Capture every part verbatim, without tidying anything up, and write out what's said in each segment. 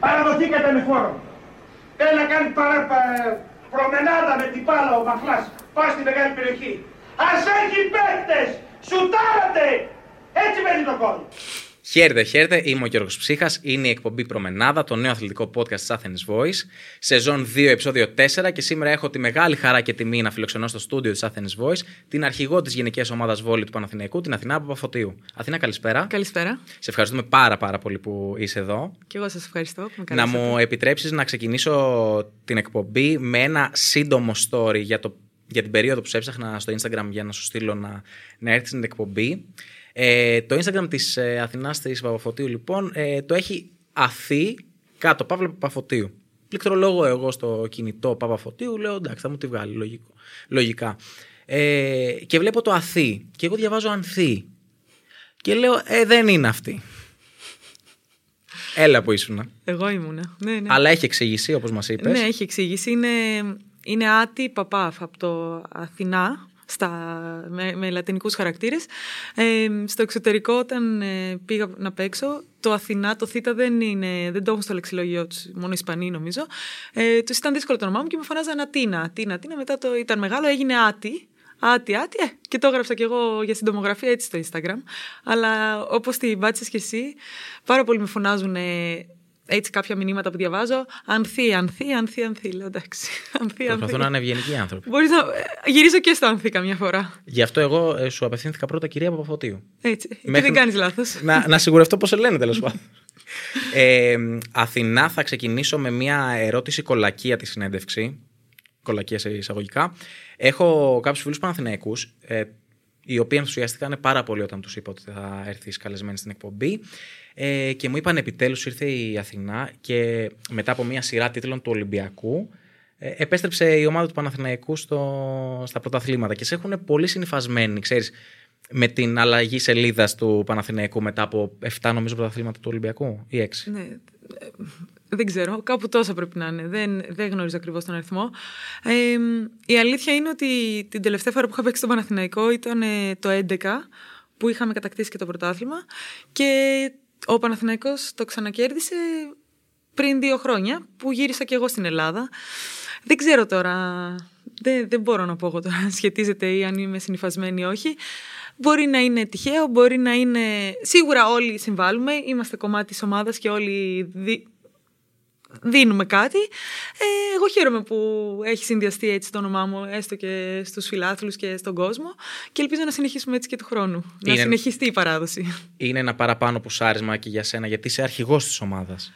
Παραδοθήκατε με φόρο. Έλα κάνει παρα, πα, προμενάδα με την πάλα ο Μαχλάς. Πάει στη μεγάλη περιοχή. Ας έχει παίκτες. Σουτάρατε. Έτσι παίζει το κόλ. Χαίρετε, χαίρετε. Είμαι ο Γιώργος Ψύχας. Είναι η εκπομπή Προμενάδα, το νέο αθλητικό podcast της Athens Voice, σεζόν δύο, επεισόδιο τέσσερα. Και σήμερα έχω τη μεγάλη χαρά και τιμή να φιλοξενώ στο στούντιο της Athens Voice την αρχηγό της Γενικής Ομάδας Βόλεϊ του Παναθηναϊκού, την Αθηνά Παπαφωτίου. Αθηνά, καλησπέρα. Καλησπέρα. Σε ευχαριστούμε πάρα, πάρα πολύ που είσαι εδώ. Και εγώ σας ευχαριστώ που με καλέσατε. Να μου επιτρέψεις να ξεκινήσω την εκπομπή με ένα σύντομο story για, το, για την περίοδο που σε έψαχνα στο Instagram για να σου στείλω να, να έρθεις στην εκπομπή. Ε, το Instagram της ε, Αθηνάς της Παπαφωτίου λοιπόν ε, το έχει Αθή κάτω Παύλα Παπαφωτίου. Πληκτρολόγω εγώ στο κινητό Παπαφωτίου, λέω εντάξει θα μου τη βγάλει λογικό, λογικά. Ε, και βλέπω το Αθή και εγώ διαβάζω Ανθή και λέω ε, δεν είναι αυτή. Έλα που ήσουνα. Εγώ ήμουνα. Ναι, ναι. Αλλά έχει εξηγήσει όπως μας είπες. Ναι, έχει εξηγήσει. Είναι, είναι Άτη Παπάφ από το Αθηνά. Στα, με, με λατινικούς χαρακτήρες. Ε, στο εξωτερικό όταν ε, πήγα να παίξω, το Αθηνά, το θήτα δεν, είναι, δεν το έχουν στο λεξιλόγιο τους, μόνο οι Ισπανοί νομίζω. Ε, τους ήταν δύσκολο το όνομά μου και μου φωνάζαν Ατίνα, Ατίνα, Ατίνα. Μετά το ήταν μεγάλο, έγινε Άτι. Άτι, άτι, ε, και το έγραψα κι εγώ για συντομογραφία έτσι στο Instagram. Αλλά όπως την πάτησες κι εσύ, πάρα πολύ με φωνάζουν ε, έτσι κάποια μηνύματα που διαβάζω. Ανθή, Ανθή, Ανθή, Ανθή. Λέω εντάξει. Προσπαθώ να είναι ευγενικοί άνθρωποι. Μπορείς να γυρίσω και στο Ανθή καμιά φορά. Γι' αυτό εγώ ε, σου απευθύνθηκα πρώτα κυρία Παπαφωτίου. Έτσι. Μέχρι... δεν κάνεις λάθος. Να, να σιγουρευτώ πώς σε λένε τέλος πάντων. ε, Αθηνά, θα ξεκινήσω με μια ερώτηση κολακία τη συνέντευξη. Κολακία σε εισαγωγικά. Έχω κάποιους φίλους Παναθηναϊκούς. Ε, οι οποίοι ενθουσιαστήκαν πάρα πολύ όταν τους είπα ότι θα έρθεις καλεσμένη στην εκπομπή ε, και μου είπαν επιτέλους ήρθε η Αθηνά και μετά από μια σειρά τίτλων του Ολυμπιακού ε, επέστρεψε η ομάδα του Παναθηναϊκού στο, στα πρωταθλήματα και σε έχουν πολύ συνυφασμένοι, ξέρεις, με την αλλαγή σελίδας του Παναθηναϊκού μετά από εφτά νομίζω πρωταθλήματα του Ολυμπιακού ή έξι. Ναι, δεν ξέρω, κάπου τόσα πρέπει να είναι, δεν, δεν γνωρίζω ακριβώς τον αριθμό. Ε, η αλήθεια είναι ότι την τελευταία φορά που είχα παίξει στον Παναθηναϊκό ήταν ε, το έντεκα που είχαμε κατακτήσει και το πρωτάθλημα και ο Παναθηναϊκός το ξανακέρδισε πριν δύο χρόνια που γύρισα και εγώ στην Ελλάδα. Δεν ξέρω τώρα, δεν, δεν μπορώ να πω εγώ τώρα αν σχετίζεται ή αν είμαι συνυφασμένη ή όχι. Μπορεί να είναι τυχαίο, μπορεί να είναι... Σίγουρα όλοι συμβάλλουμε, είμαστε κομμάτι της ομάδας και όλοι δι... δίνουμε κάτι. Ε, εγώ χαίρομαι που έχει συνδυαστεί έτσι το όνομά μου, έστω και στους φιλάθλους και στον κόσμο και ελπίζω να συνεχίσουμε έτσι και του χρόνου, είναι... να συνεχιστεί η παράδοση. Είναι ένα παραπάνω πουσάρισμα και για σένα, γιατί είσαι αρχηγός της ομάδας.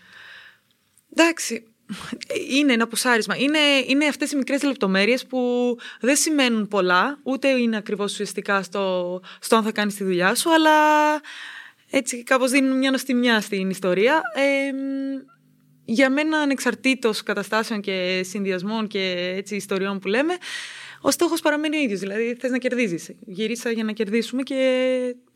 Εντάξει. Είναι ένα ποσάρισμα. Είναι, είναι αυτές οι μικρές λεπτομέρειες που δεν σημαίνουν πολλά, ούτε είναι ακριβώς ουσιαστικά στο, στο αν θα κάνεις τη δουλειά σου, αλλά έτσι κάπως δίνουν μια νοστιμιά στην ιστορία. Ε, για μένα, ανεξαρτήτως καταστάσεων και συνδυασμών και έτσι ιστοριών που λέμε, ο στόχος παραμένει ο ίδιος. Δηλαδή, θες να κερδίζεις. Γυρίσα για να κερδίσουμε και...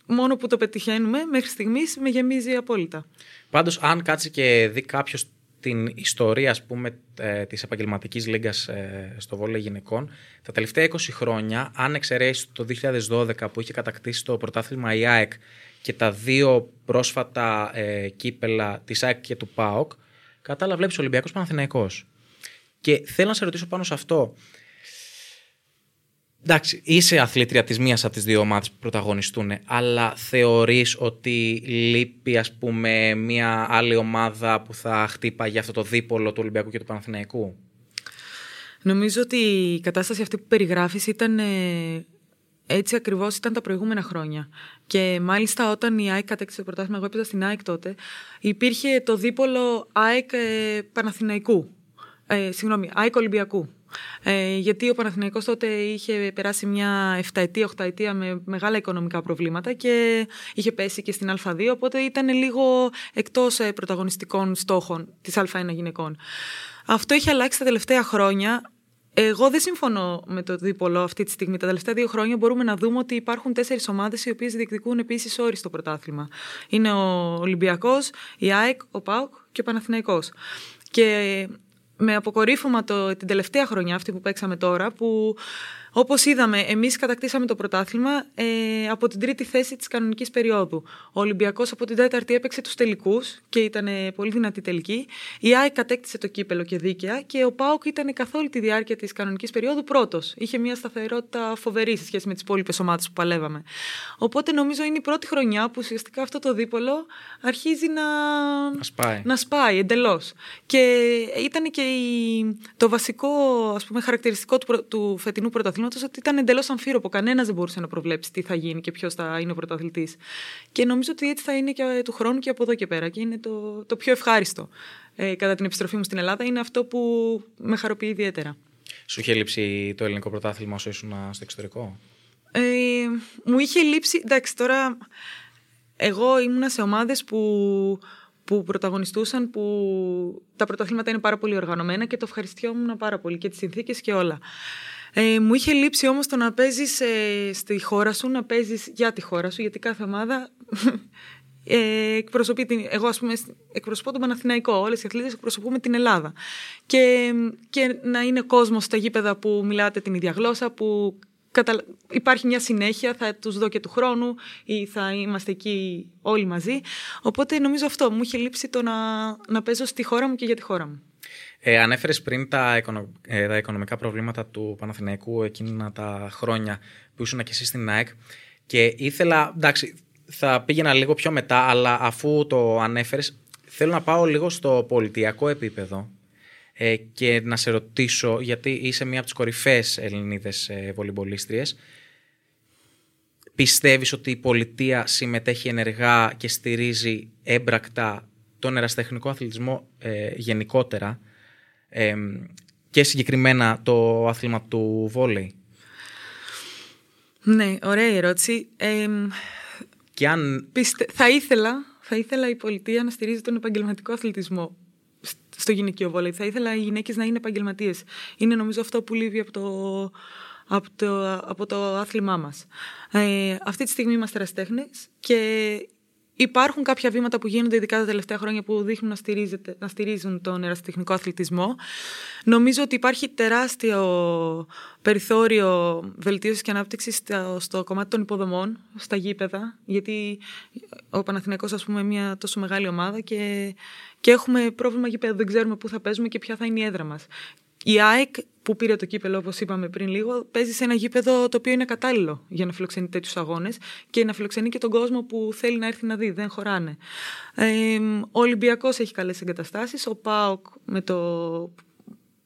μόνο που το πετυχαίνουμε μέχρι στιγμής με γεμίζει απόλυτα. Πάντως, αν κάτσει και δει κάποιο την ιστορία, ας πούμε, ε, της επαγγελματικής λίγκας ε, στο βόλεϊ γυναικών, τα τελευταία είκοσι χρόνια, αν εξαιρέσει το δύο χιλιάδες δώδεκα που είχε κατακτήσει το πρωτάθλημα η ΑΕΚ και τα δύο πρόσφατα ε, κύπελα της ΑΕΚ και του ΠΑΟΚ, κατάλαβα, βλέπεις Ολυμπιακός Παναθηναϊκός. Και θέλω να σε ρωτήσω πάνω σε αυτό. Εντάξει, είσαι αθλήτρια της μίας από τις δύο ομάδες που πρωταγωνιστούν, αλλά θεωρείς ότι λείπει, ας πούμε, μια άλλη ομάδα που θα χτύπαγε αυτό το δίπολο του Ολυμπιακού και του Παναθηναϊκού? Νομίζω ότι η κατάσταση αυτή που περιγράφεις ήταν... Ε... έτσι ακριβώς ήταν τα προηγούμενα χρόνια. Και μάλιστα όταν η ΑΕΚ κατέκτησε το πρωτάθλημα, εγώ έπαιζα στην ΑΕΚ τότε, υπήρχε το δίπολο ΑΕΚ ε, Παναθηναϊκού. Ε, συγγνώμη, ΑΕΚ Ολυμπιακού. Ε, γιατί ο Παναθηναϊκός τότε είχε περάσει μια εφταετία, οχταετία με μεγάλα οικονομικά προβλήματα και είχε πέσει και στην Α2, οπότε ήταν λίγο εκτός ε, πρωταγωνιστικών στόχων της Α1 γυναικών. Αυτό είχε αλλάξει τα τελευταία χρόνια. Εγώ δεν συμφωνώ με το δίπολο αυτή τη στιγμή. Τα τελευταία δύο χρόνια μπορούμε να δούμε ότι υπάρχουν τέσσερις ομάδες οι οποίες διεκδικούν επίσης όρις στο πρωτάθλημα. Είναι ο Ολυμπιακός, η ΑΕΚ, ο ΠΑΟΚ και ο Παναθηναϊκός. Και με αποκορύφωμα το, την τελευταία χρονιά, αυτή που παίξαμε τώρα, που Όπως είδαμε, εμείς κατακτήσαμε το πρωτάθλημα ε, από την τρίτη θέση της κανονικής περίοδου. Ο Ολυμπιακός από την τέταρτη έπαιξε τους τελικούς και ήταν πολύ δυνατή τελική. Η ΑΕΚ κατέκτησε το κύπελο και δίκαια και ο ΠΑΟΚ ήταν καθ' όλη τη διάρκεια της κανονικής περίοδου πρώτος. Είχε μια σταθερότητα φοβερή σε σχέση με τις υπόλοιπες ομάδες που παλεύαμε. Οπότε νομίζω είναι η πρώτη χρονιά που ουσιαστικά αυτό το δίπολο αρχίζει να, να σπάει, να σπάει εντελώς. Και ήταν και η... το βασικό, ας πούμε, χαρακτηριστικό του, προ... του φετινού πρωταθλήματος, ότι ήταν εντελώς αμφίροπο. Κανένας δεν μπορούσε να προβλέψει τι θα γίνει και ποιος θα είναι ο πρωταθλητής. Και νομίζω ότι έτσι θα είναι και του χρόνου και από εδώ και πέρα. Και είναι το, το πιο ευχάριστο ε, κατά την επιστροφή μου στην Ελλάδα. Είναι αυτό που με χαροποιεί ιδιαίτερα. Σου είχε λείψει το ελληνικό πρωτάθλημα όσο ήσουν στο εξωτερικό? Ε, μου είχε λείψει. Εντάξει, τώρα εγώ ήμουνα σε ομάδες που... που πρωταγωνιστούσαν, που τα πρωταθλήματα είναι πάρα πολύ οργανωμένα και το ευχαριστιόμουν πάρα πολύ και τις συνθήκες και όλα. Ε, μου είχε λείψει όμως το να παίζεις ε, στη χώρα σου, να παίζεις για τη χώρα σου, γιατί κάθε ομάδα ε, εκπροσωπεί την... Εγώ, ας πούμε, εκπροσωπώ τον Παναθηναϊκό, όλες οι αθλήτες εκπροσωπούμε την Ελλάδα. Και, και να είναι κόσμος στα γήπεδα που μιλάτε την ίδια γλώσσα, που... Υπάρχει μια συνέχεια, θα τους δω και του χρόνου ή θα είμαστε εκεί όλοι μαζί. Οπότε νομίζω αυτό, μου είχε λείψει το να, να παίζω στη χώρα μου και για τη χώρα μου. Ε, ανέφερες πριν τα, οικονο, ε, τα οικονομικά προβλήματα του Παναθηναϊκού εκείνα τα χρόνια που ήσουν και εσύ στην ΑΕΚ και ήθελα, εντάξει, θα πήγαινα λίγο πιο μετά, αλλά αφού το ανέφερες θέλω να πάω λίγο στο πολιτιακό επίπεδο και να σε ρωτήσω, γιατί είσαι μία από τις κορυφαίες Ελληνίδες βολυμπολίστριες, πιστεύεις ότι η πολιτεία συμμετέχει ενεργά και στηρίζει έμπρακτα τον ερασιτεχνικό αθλητισμό ε, γενικότερα ε, και συγκεκριμένα το άθλημα του βόλεϊ? Ναι, ωραία ερώτηση. Ε, και αν... πιστε... θα, ήθελα, θα ήθελα η πολιτεία να στηρίζει τον επαγγελματικό αθλητισμό στο γυναικείο βόλεϊ. Θα ήθελα οι γυναίκες να είναι επαγγελματίες. Είναι νομίζω αυτό που λείπει από το, από το, από το άθλημά μας. Ε, αυτή τη στιγμή είμαστε ερασιτέχνες και υπάρχουν κάποια βήματα που γίνονται ειδικά τα τελευταία χρόνια που δείχνουν να, να στηρίζουν τον ερασιτεχνικό αθλητισμό. Νομίζω ότι υπάρχει τεράστιο περιθώριο βελτίωσης και ανάπτυξης στο, στο κομμάτι των υποδομών, στα γήπεδα, γιατί ο Παναθηναϊκός, ας πούμε, μια τόσο μεγάλη ομάδα και, και έχουμε πρόβλημα γήπεδου, δεν ξέρουμε πού θα παίζουμε και ποια θα είναι η έδρα μας. Η ΑΕΚ που πήρε το κύπελο, όπως είπαμε πριν λίγο, παίζει σε ένα γήπεδο το οποίο είναι κατάλληλο για να φιλοξενεί τέτοιους αγώνες και να φιλοξενεί και τον κόσμο που θέλει να έρθει να δει, δεν χωράνε. Ε, ο Ολυμπιακός έχει καλές εγκαταστάσεις, ο ΠΑΟΚ με το...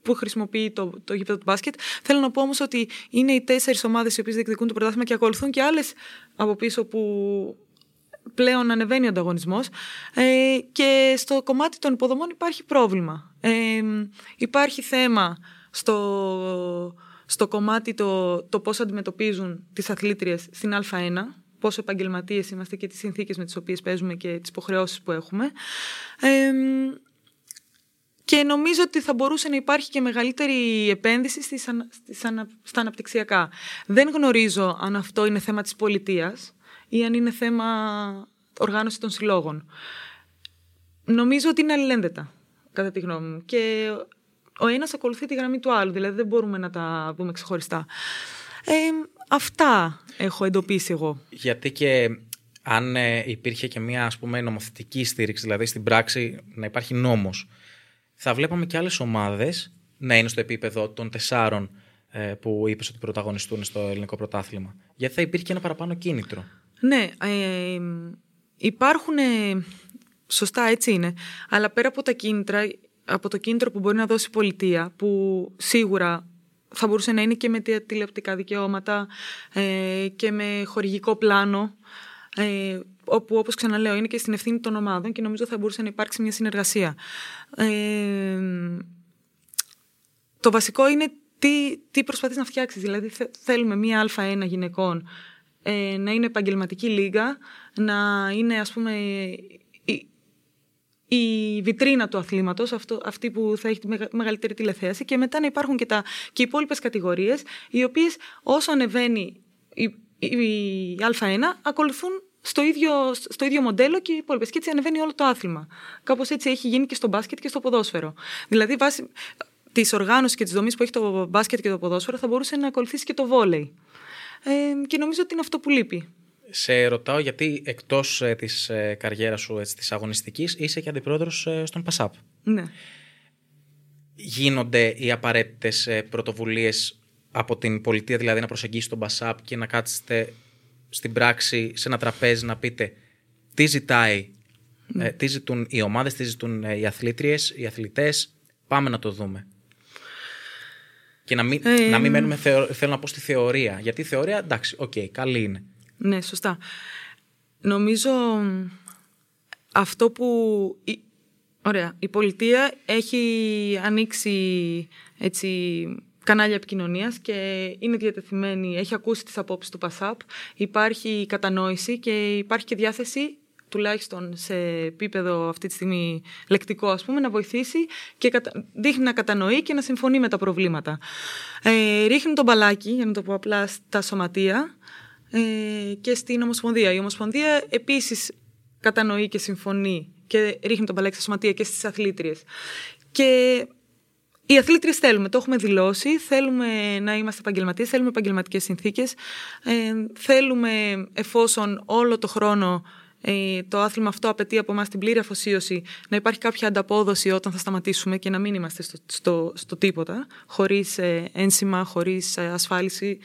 που χρησιμοποιεί το, το γήπεδο του μπάσκετ. Θέλω να πω όμως ότι είναι οι τέσσερις ομάδες οι οποίες διεκδικούν το πρωτάθλημα και ακολουθούν και άλλες από πίσω που... πλέον ανεβαίνει ο ανταγωνισμός ε, και στο κομμάτι των υποδομών υπάρχει πρόβλημα. Ε, υπάρχει θέμα στο, στο κομμάτι το, το πώς αντιμετωπίζουν τις αθλήτριες στην Α1, πόσο επαγγελματίες είμαστε και τις συνθήκες με τις οποίες παίζουμε και τις υποχρεώσεις που έχουμε. Ε, και νομίζω ότι θα μπορούσε να υπάρχει και μεγαλύτερη επένδυση στις, στις, στα αναπτυξιακά. Δεν γνωρίζω αν αυτό είναι θέμα της πολιτείας ή αν είναι θέμα οργάνωση των συλλόγων. Νομίζω ότι είναι αλληλένδετα, κατά τη γνώμη μου. Και ο ένας ακολουθεί τη γραμμή του άλλου, δηλαδή δεν μπορούμε να τα δούμε ξεχωριστά. Ε, αυτά έχω εντοπίσει εγώ. Γιατί και αν υπήρχε και μια, ας πούμε, νομοθετική στήριξη, δηλαδή στην πράξη να υπάρχει νόμος, θα βλέπαμε και άλλες ομάδες να είναι στο επίπεδο των τεσσάρων που είπες ότι πρωταγωνιστούν στο ελληνικό πρωτάθλημα. Γιατί θα υπήρχε ένα παραπάνω κίνητρο. Ναι, ε, υπάρχουν, ε, σωστά έτσι είναι, αλλά πέρα από τα κίνητρα, από το κίνητρο που μπορεί να δώσει η πολιτεία, που σίγουρα θα μπορούσε να είναι και με τηλεοπτικά δικαιώματα ε, και με χορηγικό πλάνο, ε, όπου όπως ξαναλέω είναι και στην ευθύνη των ομάδων και νομίζω θα μπορούσε να υπάρξει μια συνεργασία. Ε, το βασικό είναι τι, τι προσπαθείς να φτιάξεις, δηλαδή θέλουμε μια Α1 γυναικών Ε, να είναι επαγγελματική λίγα, να είναι, ας πούμε, η, η βιτρίνα του αθλήματος, αυτό, αυτή που θα έχει τη μεγαλύτερη τηλεθέαση, και μετά να υπάρχουν και, τα, και οι υπόλοιπες κατηγορίες, οι οποίες όσο ανεβαίνει η, η, η Α1 ακολουθούν στο ίδιο, στο ίδιο μοντέλο και οι υπόλοιπες, και έτσι ανεβαίνει όλο το άθλημα. Κάπως έτσι έχει γίνει και στο μπάσκετ και στο ποδόσφαιρο. Δηλαδή βάσει... της οργάνωσης και της δομής που έχει το μπάσκετ και το ποδόσφαιρο, θα μπορούσε να ακολουθήσει και το βόλεϊ. Ε, και νομίζω ότι είναι αυτό που λείπει. Σε ρωτάω γιατί εκτός ε, της ε, καριέρας σου, έτσι, της αγωνιστικής, είσαι και αντιπρόεδρος ε, στον ΠΑΣΑΠ. Ναι. Γίνονται οι απαραίτητες ε, πρωτοβουλίες από την πολιτεία, δηλαδή να προσεγγίσει τον ΠΑΣΑΠ και να κάτσετε στην πράξη σε ένα τραπέζι να πείτε τι ζητάει, ναι. ε, τι ζητούν οι ομάδες, τι ζητούν ε, οι αθλήτριες, οι αθλητές, πάμε να το δούμε. Και να μην, ε, να μην μένουμε, θεω, θέλω να πω, στη θεωρία. Γιατί η θεωρία, εντάξει, οκ, okay, καλή είναι. Ναι, σωστά. Νομίζω αυτό που... Ωραία, η πολιτεία έχει ανοίξει, έτσι, κανάλια επικοινωνίας και είναι διατεθειμένη, έχει ακούσει τις απόψεις του ΠΑΣΑΠ, υπάρχει κατανόηση και υπάρχει και διάθεση, τουλάχιστον σε επίπεδο αυτή τη στιγμή λεκτικό, ας πούμε, να βοηθήσει και δείχνει να κατανοεί και να συμφωνεί με τα προβλήματα. Ε, ρίχνει τον μπαλάκι, για να το πω απλά, στα σωματεία ε, και στην Ομοσπονδία. Η Ομοσπονδία επίσης κατανοεί και συμφωνεί και ρίχνει τον μπαλάκι στα σωματεία και στις αθλήτριες. Και οι αθλήτριες θέλουμε, το έχουμε δηλώσει, θέλουμε να είμαστε επαγγελματίες, θέλουμε επαγγελματικές συνθήκες, ε, θέλουμε, εφόσον όλο το χρόνο ε, το άθλημα αυτό απαιτεί από εμάς την πλήρη αφοσίωση, να υπάρχει κάποια ανταπόδοση όταν θα σταματήσουμε και να μην είμαστε στο, στο, στο τίποτα, χωρίς ε, ένσημα, χωρίς ε, ασφάλιση.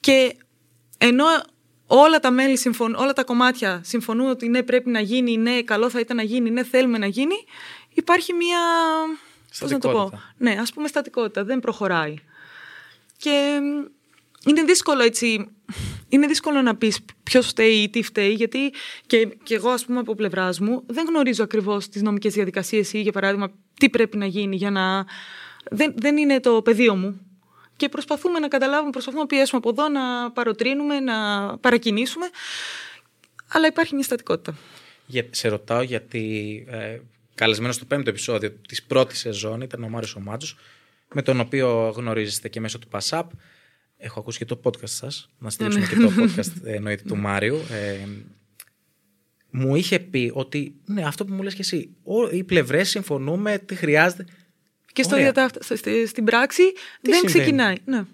Και ενώ... Όλα τα μέλη, όλα τα κομμάτια συμφωνούν ότι ναι, πρέπει να γίνει, ναι, καλό θα ήταν να γίνει, ναι, θέλουμε να γίνει. Υπάρχει μία, πώς να το πω, ναι, ας πούμε στατικότητα, δεν προχωράει. Και είναι δύσκολο, έτσι, είναι δύσκολο να πεις ποιος φταίει ή τι φταίει, γιατί και, και εγώ, ας πούμε, από πλευράς μου, δεν γνωρίζω ακριβώς τις νομικές διαδικασίες ή, για παράδειγμα, τι πρέπει να γίνει για να... Δεν, δεν είναι το πεδίο μου. Και προσπαθούμε να καταλάβουμε, προσπαθούμε να πιέσουμε από εδώ, να παροτρύνουμε, να παρακινήσουμε. Αλλά υπάρχει μια στατικότητα. Για, σε ρωτάω γιατί ε, καλεσμένος στο πέμπτο επεισόδιο της πρώτης σεζόν ήταν ο Μάριος ο Μάτζος, με τον οποίο γνωρίζεστε και μέσω του ΠΑΣΑΠ. Έχω ακούσει και το podcast σας. Να στηρίξουμε και το podcast, εννοείται, του Μάριου. Ε, μου είχε πει ότι, ναι, αυτό που μου λες και εσύ, ό, οι πλευρές συμφωνούμε, τι χρειάζεται... Και στο διατά, στην πράξη τι δεν συμβαίνει? Ξεκινάει. Ναι.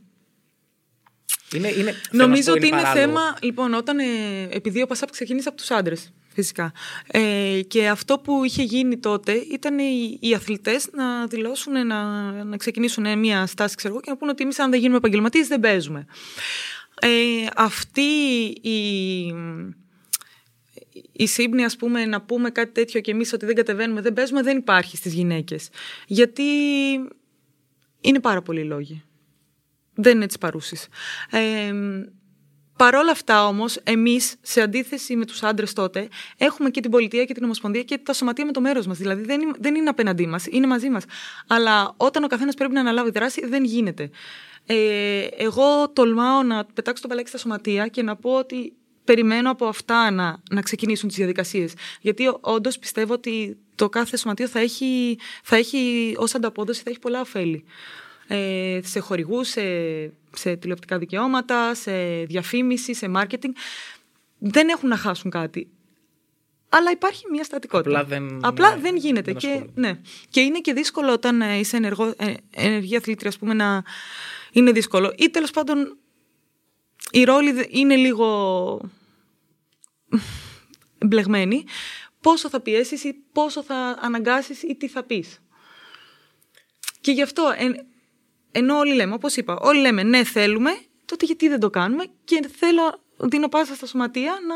Είναι, είναι, Νομίζω ότι είναι παράλογο. θέμα, λοιπόν, όταν, ε, επειδή ο ΠΑΣΑΠ ξεκίνησε από τους άντρες, φυσικά. Ε, και αυτό που είχε γίνει τότε ήταν οι, οι αθλητές να δηλώσουν, να, να ξεκινήσουν μια στάση, ξέρω εγώ, και να πούνε ότι εμείς, αν δεν γίνουμε επαγγελματίες, δεν παίζουμε. Ε, αυτή η... Η σύμπνοια, ας πούμε, να πούμε κάτι τέτοιο και εμείς ότι δεν κατεβαίνουμε, δεν παίζουμε, δεν υπάρχει στις γυναίκες. Γιατί είναι πάρα πολλοί λόγοι. Δεν είναι τις παρούσεις. Ε, παρόλα αυτά όμως, εμείς, σε αντίθεση με τους άντρες τότε, έχουμε και την πολιτεία και την ομοσπονδία και τα σωματεία με το μέρος μας. Δηλαδή δεν είναι, δεν είναι απέναντί μας, είναι μαζί μας. Αλλά όταν ο καθένας πρέπει να αναλάβει δράση, δεν γίνεται. Ε, εγώ τολμάω να πετάξω το μπαλάκι στα σωματεία και να πω ότι... Περιμένω από αυτά να, να ξεκινήσουν τις διαδικασίες. Γιατί όντως πιστεύω ότι το κάθε σωματείο θα έχει, θα έχει ως ανταπόδοση, θα έχει πολλά ωφέλη. Ε, σε χορηγούς, σε, σε τηλεοπτικά δικαιώματα, σε διαφήμιση, σε μάρκετινγκ. Δεν έχουν να χάσουν κάτι. Αλλά υπάρχει μια στατικότητα. Απλά δεν, Απλά ναι, δεν γίνεται. Δεν και, ναι. Και είναι και δύσκολο όταν είσαι ενεργό, ε, ενεργή αθλήτρια, ας πούμε, να είναι δύσκολο. Ή τέλος πάντων... Οι ρόλοι είναι λίγο μπλεγμένοι. Πόσο θα πιέσεις ή πόσο θα αναγκάσεις ή τι θα πεις. Και γι' αυτό, εν... ενώ όλοι λέμε, όπως είπα, όλοι λέμε ναι θέλουμε, τότε γιατί δεν το κάνουμε, και θέλω, δίνω πάσα στα σωματεία να,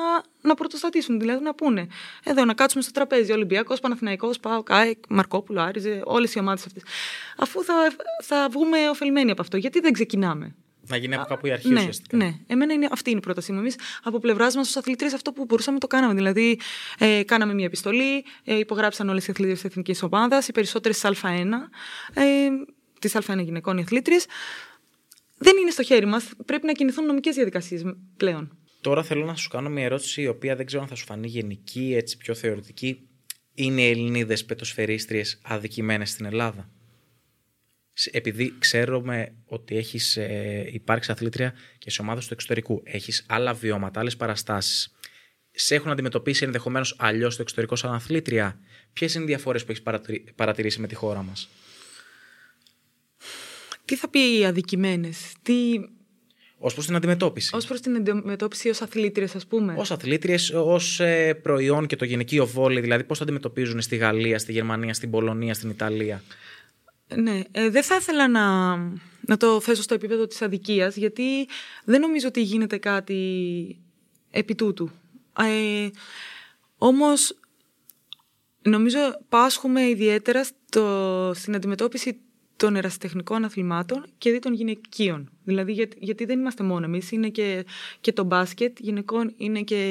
να πρωτοστατήσουν, δηλαδή να πούνε. Εδώ να κάτσουμε στο τραπέζι, Ολυμπιακός, Παναθηναϊκός, ΠΑΟΚ, ΑΕΚ, Μαρκόπουλο, Άριζε, όλες οι ομάδες αυτές. Αφού θα, θα βγούμε ωφελημένοι από αυτό, γιατί δεν ξεκινάμε. Να γίνει από κάπου η αρχή, ναι, ουσιαστικά. Ναι, εμένα είναι, αυτή είναι η πρότασή μου. Εμείς από πλευράς μας, ως αθλητρίες, αυτό που μπορούσαμε το κάναμε. Δηλαδή, ε, κάναμε μια επιστολή, ε, υπογράψαν όλες οι αθλήτριες της Εθνικής Ομάδας, οι περισσότερες της Α1, ε, της Α1 γυναικών οι αθλήτριες. Δεν είναι στο χέρι μας. Πρέπει να κινηθούν νομικές διαδικασίες πλέον. Τώρα θέλω να σου κάνω μια ερώτηση, η οποία δεν ξέρω αν θα σου φανεί γενική, έτσι πιο θεωρητική. Είναι οι Ελληνίδες πετοσφαιρίστριες αδικημένες στην Ελλάδα? Επειδή ξέρουμε ότι έχεις ε, υπάρξει αθλήτρια και σε ομάδες του εξωτερικού, έχεις άλλα βιώματα, άλλες παραστάσεις. Σε έχουν αντιμετωπίσει ενδεχομένως αλλιώς στο εξωτερικό σαν αθλήτρια. Ποιες είναι οι διαφορές που έχεις παρατηρήσει με τη χώρα μας? τι θα πει οι αδικημένες, τι... Ως προς την αντιμετώπιση. Ως προς την αντιμετώπιση ως αθλήτριες, ας πούμε. Ως αθλήτριες, ως ε, προϊόν και το γυναικείο βόλεϊ, δηλαδή πώς θα αντιμετωπίζουν στη Γαλλία, στη Γερμανία, στην Πολωνία, στην Ιταλία. Ναι, ε, δεν θα ήθελα να, να το θέσω στο επίπεδο της αδικίας, γιατί δεν νομίζω ότι γίνεται κάτι επί τούτου. Ε, όμως, νομίζω πάσχουμε ιδιαίτερα στο, στην αντιμετώπιση των ερασιτεχνικών αθλημάτων και δι των γυναικείων. Δηλαδή, για, γιατί δεν είμαστε μόνο εμείς. Είναι και, και το μπάσκετ γυναικών, είναι και,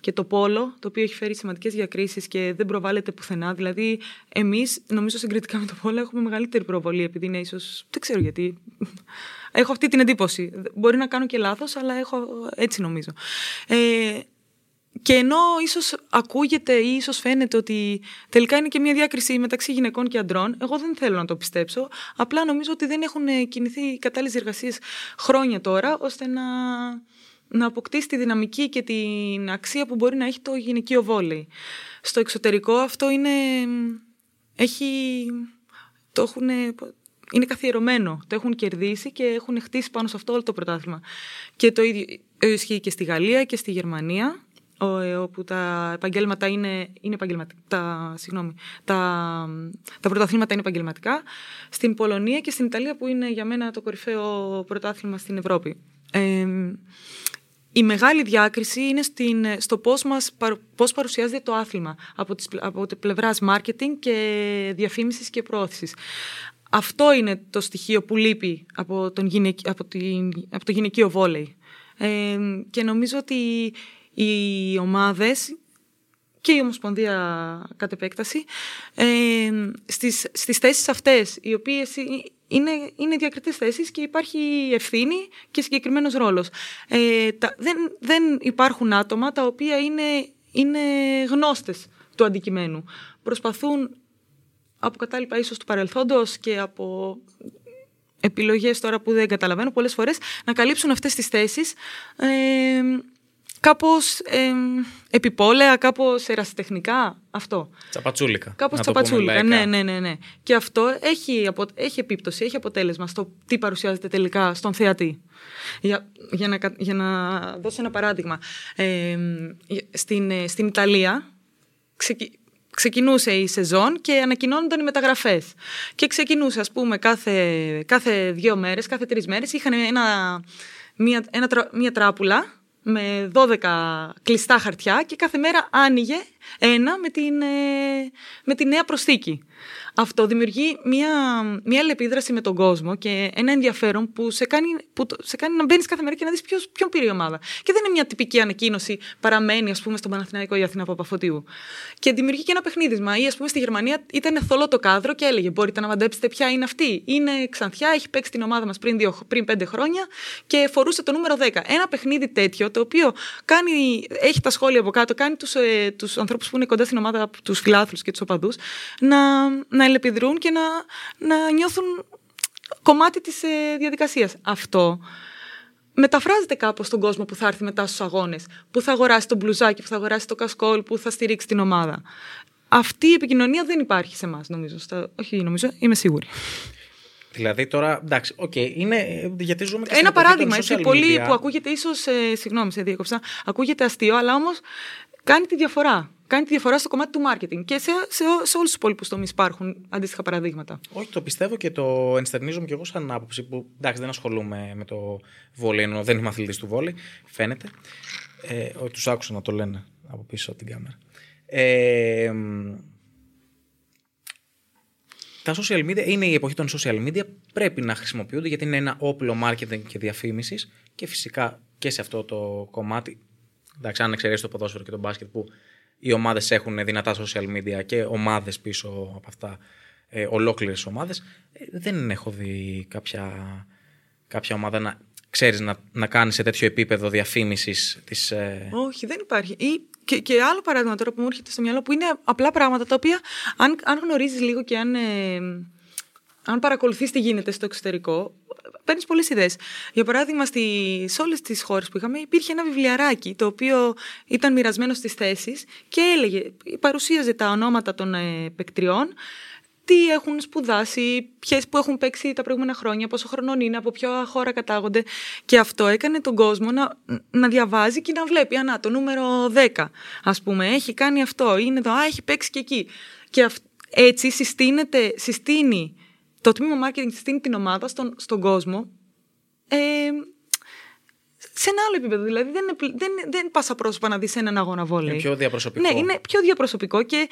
και το πόλο, το οποίο έχει φέρει σημαντικές διακρίσεις και δεν προβάλλεται πουθενά. Δηλαδή, εμείς, νομίζω συγκριτικά με το πόλο, έχουμε μεγαλύτερη προβολή, επειδή είναι ίσως. Δεν ξέρω γιατί. Έχω αυτή την εντύπωση. Μπορεί να κάνω και λάθος, αλλά έχω, έτσι νομίζω. Ε, Και ενώ ίσως ακούγεται ή ίσως φαίνεται ότι τελικά είναι και μια διάκριση μεταξύ γυναικών και αντρών, εγώ δεν θέλω να το πιστέψω. Απλά νομίζω ότι δεν έχουν κινηθεί οι κατάλληλες εργασίες χρόνια τώρα, ώστε να, να αποκτήσει τη δυναμική και την αξία που μπορεί να έχει το γυναικείο βόλεϊ. Στο εξωτερικό αυτό είναι, έχει, το έχουν, είναι καθιερωμένο. Το έχουν κερδίσει και έχουν χτίσει πάνω σε αυτό όλο το πρωτάθλημα. Και το ίδιο ισχύει και στη Γαλλία και στη Γερμανία, όπου τα επαγγέλματα είναι, είναι επαγγελματικά, τα, συγγνώμη, τα, τα πρωταθλήματα είναι επαγγελματικά, στην Πολωνία και στην Ιταλία, που είναι για μένα το κορυφαίο πρωτάθλημα στην Ευρώπη. Ε, η μεγάλη διάκριση είναι στην, στο πώς, μας, πώς παρουσιάζεται το άθλημα από τις, από τις πλευράς marketing και διαφήμισης και προώθησης. Αυτό είναι το στοιχείο που λείπει από, τον γυναικ, από, την, από το γυναικείο βόλεϊ. Ε, και νομίζω ότι οι ομάδες και η Ομοσπονδία κατ' επέκταση ε, στις, στις θέσεις αυτές, οι οποίες είναι, είναι διακριτές θέσεις και υπάρχει ευθύνη και συγκεκριμένος ρόλος. Ε, τα, δεν, δεν υπάρχουν άτομα τα οποία είναι, είναι γνώστες του αντικειμένου. Προσπαθούν από κατάλοιπα ίσως του παρελθόντος και από επιλογές τώρα που δεν καταλαβαίνω πολλές φορές, να καλύψουν αυτές τις θέσεις ε, κάπως ε, επιπόλαια, κάπως ερασιτεχνικά, αυτό. Τσαπατσούλικα. Κάπως τσαπατσούλικα, ναι, ναι, ναι, ναι. Και αυτό έχει, απο, έχει επίπτωση, έχει αποτέλεσμα στο τι παρουσιάζεται τελικά στον θεατή. Για, για, να, για να δώσω ένα παράδειγμα. Ε, στην, στην Ιταλία ξεκι, ξεκινούσε η σεζόν και ανακοινώνονταν οι μεταγραφές. Και ξεκινούσε, ας πούμε, κάθε, κάθε δύο μέρες, κάθε τρεις μέρες, είχαν ένα, μία, ένα, μία τράπουλα με δώδεκα κλειστά χαρτιά και κάθε μέρα άνοιγε ένα με την, με την νέα προσθήκη. Αυτό δημιουργεί μια, μια αλληλεπίδραση με τον κόσμο και ένα ενδιαφέρον που σε κάνει, που σε κάνει να μπαίνεις κάθε μέρα και να δεις ποιος, ποιον πήρε η ομάδα. Και δεν είναι μια τυπική ανακοίνωση, παραμένει, ας πούμε, στον Παναθηναϊκό η Αθηνά Παπαφωτίου. Και δημιουργεί και ένα παιχνίδισμα. Ή, ας πούμε, στη Γερμανία ήταν θολό το κάδρο και έλεγε: μπορείτε να μαντέψετε ποια είναι αυτή. Είναι Ξανθιά, έχει παίξει την ομάδα μας πριν, δύο, πριν πέντε χρόνια και φορούσε το νούμερο δέκα. Ένα παιχνίδι τέτοιο, το οποίο κάνει, έχει τα σχόλια από κάτω, κάνει τους, ε, τους ανθρώπους που είναι κοντά στην ομάδα, τους φιλάθλους και τους οπαδούς, να, να ελεπιδρούν και να, να νιώθουν κομμάτι της ε, διαδικασίας. Αυτό μεταφράζεται κάπως στον κόσμο που θα έρθει μετά στους αγώνες, που θα αγοράσει το μπλουζάκι, που θα αγοράσει το κασκόλ, που θα στηρίξει την ομάδα. Αυτή η επικοινωνία δεν υπάρχει σε εμάς, νομίζω. Στα... Όχι, νομίζω, είμαι σίγουρη. Δηλαδή τώρα, εντάξει, οκ, okay, είναι γιατί ζούμε και ένα παράδειγμα, έτσι, πολύ που ακούγεται ίσως, ε, συγγνώμη, σε διέκοψα, ακούγεται αστείο, αλλά όμως κάνει τη διαφορά. Κάνει τη διαφορά στο κομμάτι του μάρκετινγκ και σε, σε, σε όλους τους υπόλοιπους τομείς υπάρχουν αντίστοιχα παραδείγματα. Όχι, το πιστεύω και το ενστερνίζομαι και εγώ σαν άποψη που, εντάξει, δεν ασχολούμαι με το βόλεϊ, ενώ δεν είμαι αθλητής του βόλεϊ, φαίνεται. Ε, τους άκουσα να το λένε από πίσω από την κάμερα. Ε, τα social media είναι η εποχή των social media, πρέπει να χρησιμοποιούνται γιατί είναι ένα όπλο marketing και διαφήμισης και φυσικά και σε αυτό το κομμάτι, εντάξει, αν εξαιρέσει το ποδόσφαιρο και το μπάσκετ που οι ομάδες έχουν δυνατά social media και ομάδες πίσω από αυτά, ε, ολόκληρες ομάδες, ε, δεν έχω δει κάποια, κάποια ομάδα να, ξέρεις, να, να κάνει σε τέτοιο επίπεδο διαφήμισης της... Ε... Όχι, δεν υπάρχει. Ή, και, και άλλο παράδειγμα τώρα που μου έρχεται στο μυαλό, που είναι απλά πράγματα τα οποία αν, αν γνωρίζεις λίγο και αν, ε, αν παρακολουθείς τι γίνεται στο εξωτερικό, παίρνεις πολλές ιδέες. Για παράδειγμα, στη, σε όλες τις χώρες που είχαμε υπήρχε ένα βιβλιαράκι το οποίο ήταν μοιρασμένο στις θέσεις και έλεγε, παρουσίαζε τα ονόματα των ε, παικτριών, τι έχουν σπουδάσει, ποιες που έχουν παίξει τα προηγούμενα χρόνια, πόσο χρονών είναι, από ποια χώρα κατάγονται. Και αυτό έκανε τον κόσμο να, να διαβάζει και να βλέπει. Α, να, το νούμερο δέκα, ας πούμε, έχει κάνει αυτό, είναι εδώ, α, έχει παίξει και εκεί. Και αυ, έτσι συστήνεται, συστήνει το τμήμα marketing, συστήνει την ομάδα στον, στον κόσμο. Ε, σε ένα άλλο επίπεδο. Δηλαδή, δεν, δεν, δεν πας απρόσωπα να δεις έναν αγώνα βόλεϊ. Είναι πιο διαπροσωπικό. Ναι, είναι πιο διαπροσωπικό και,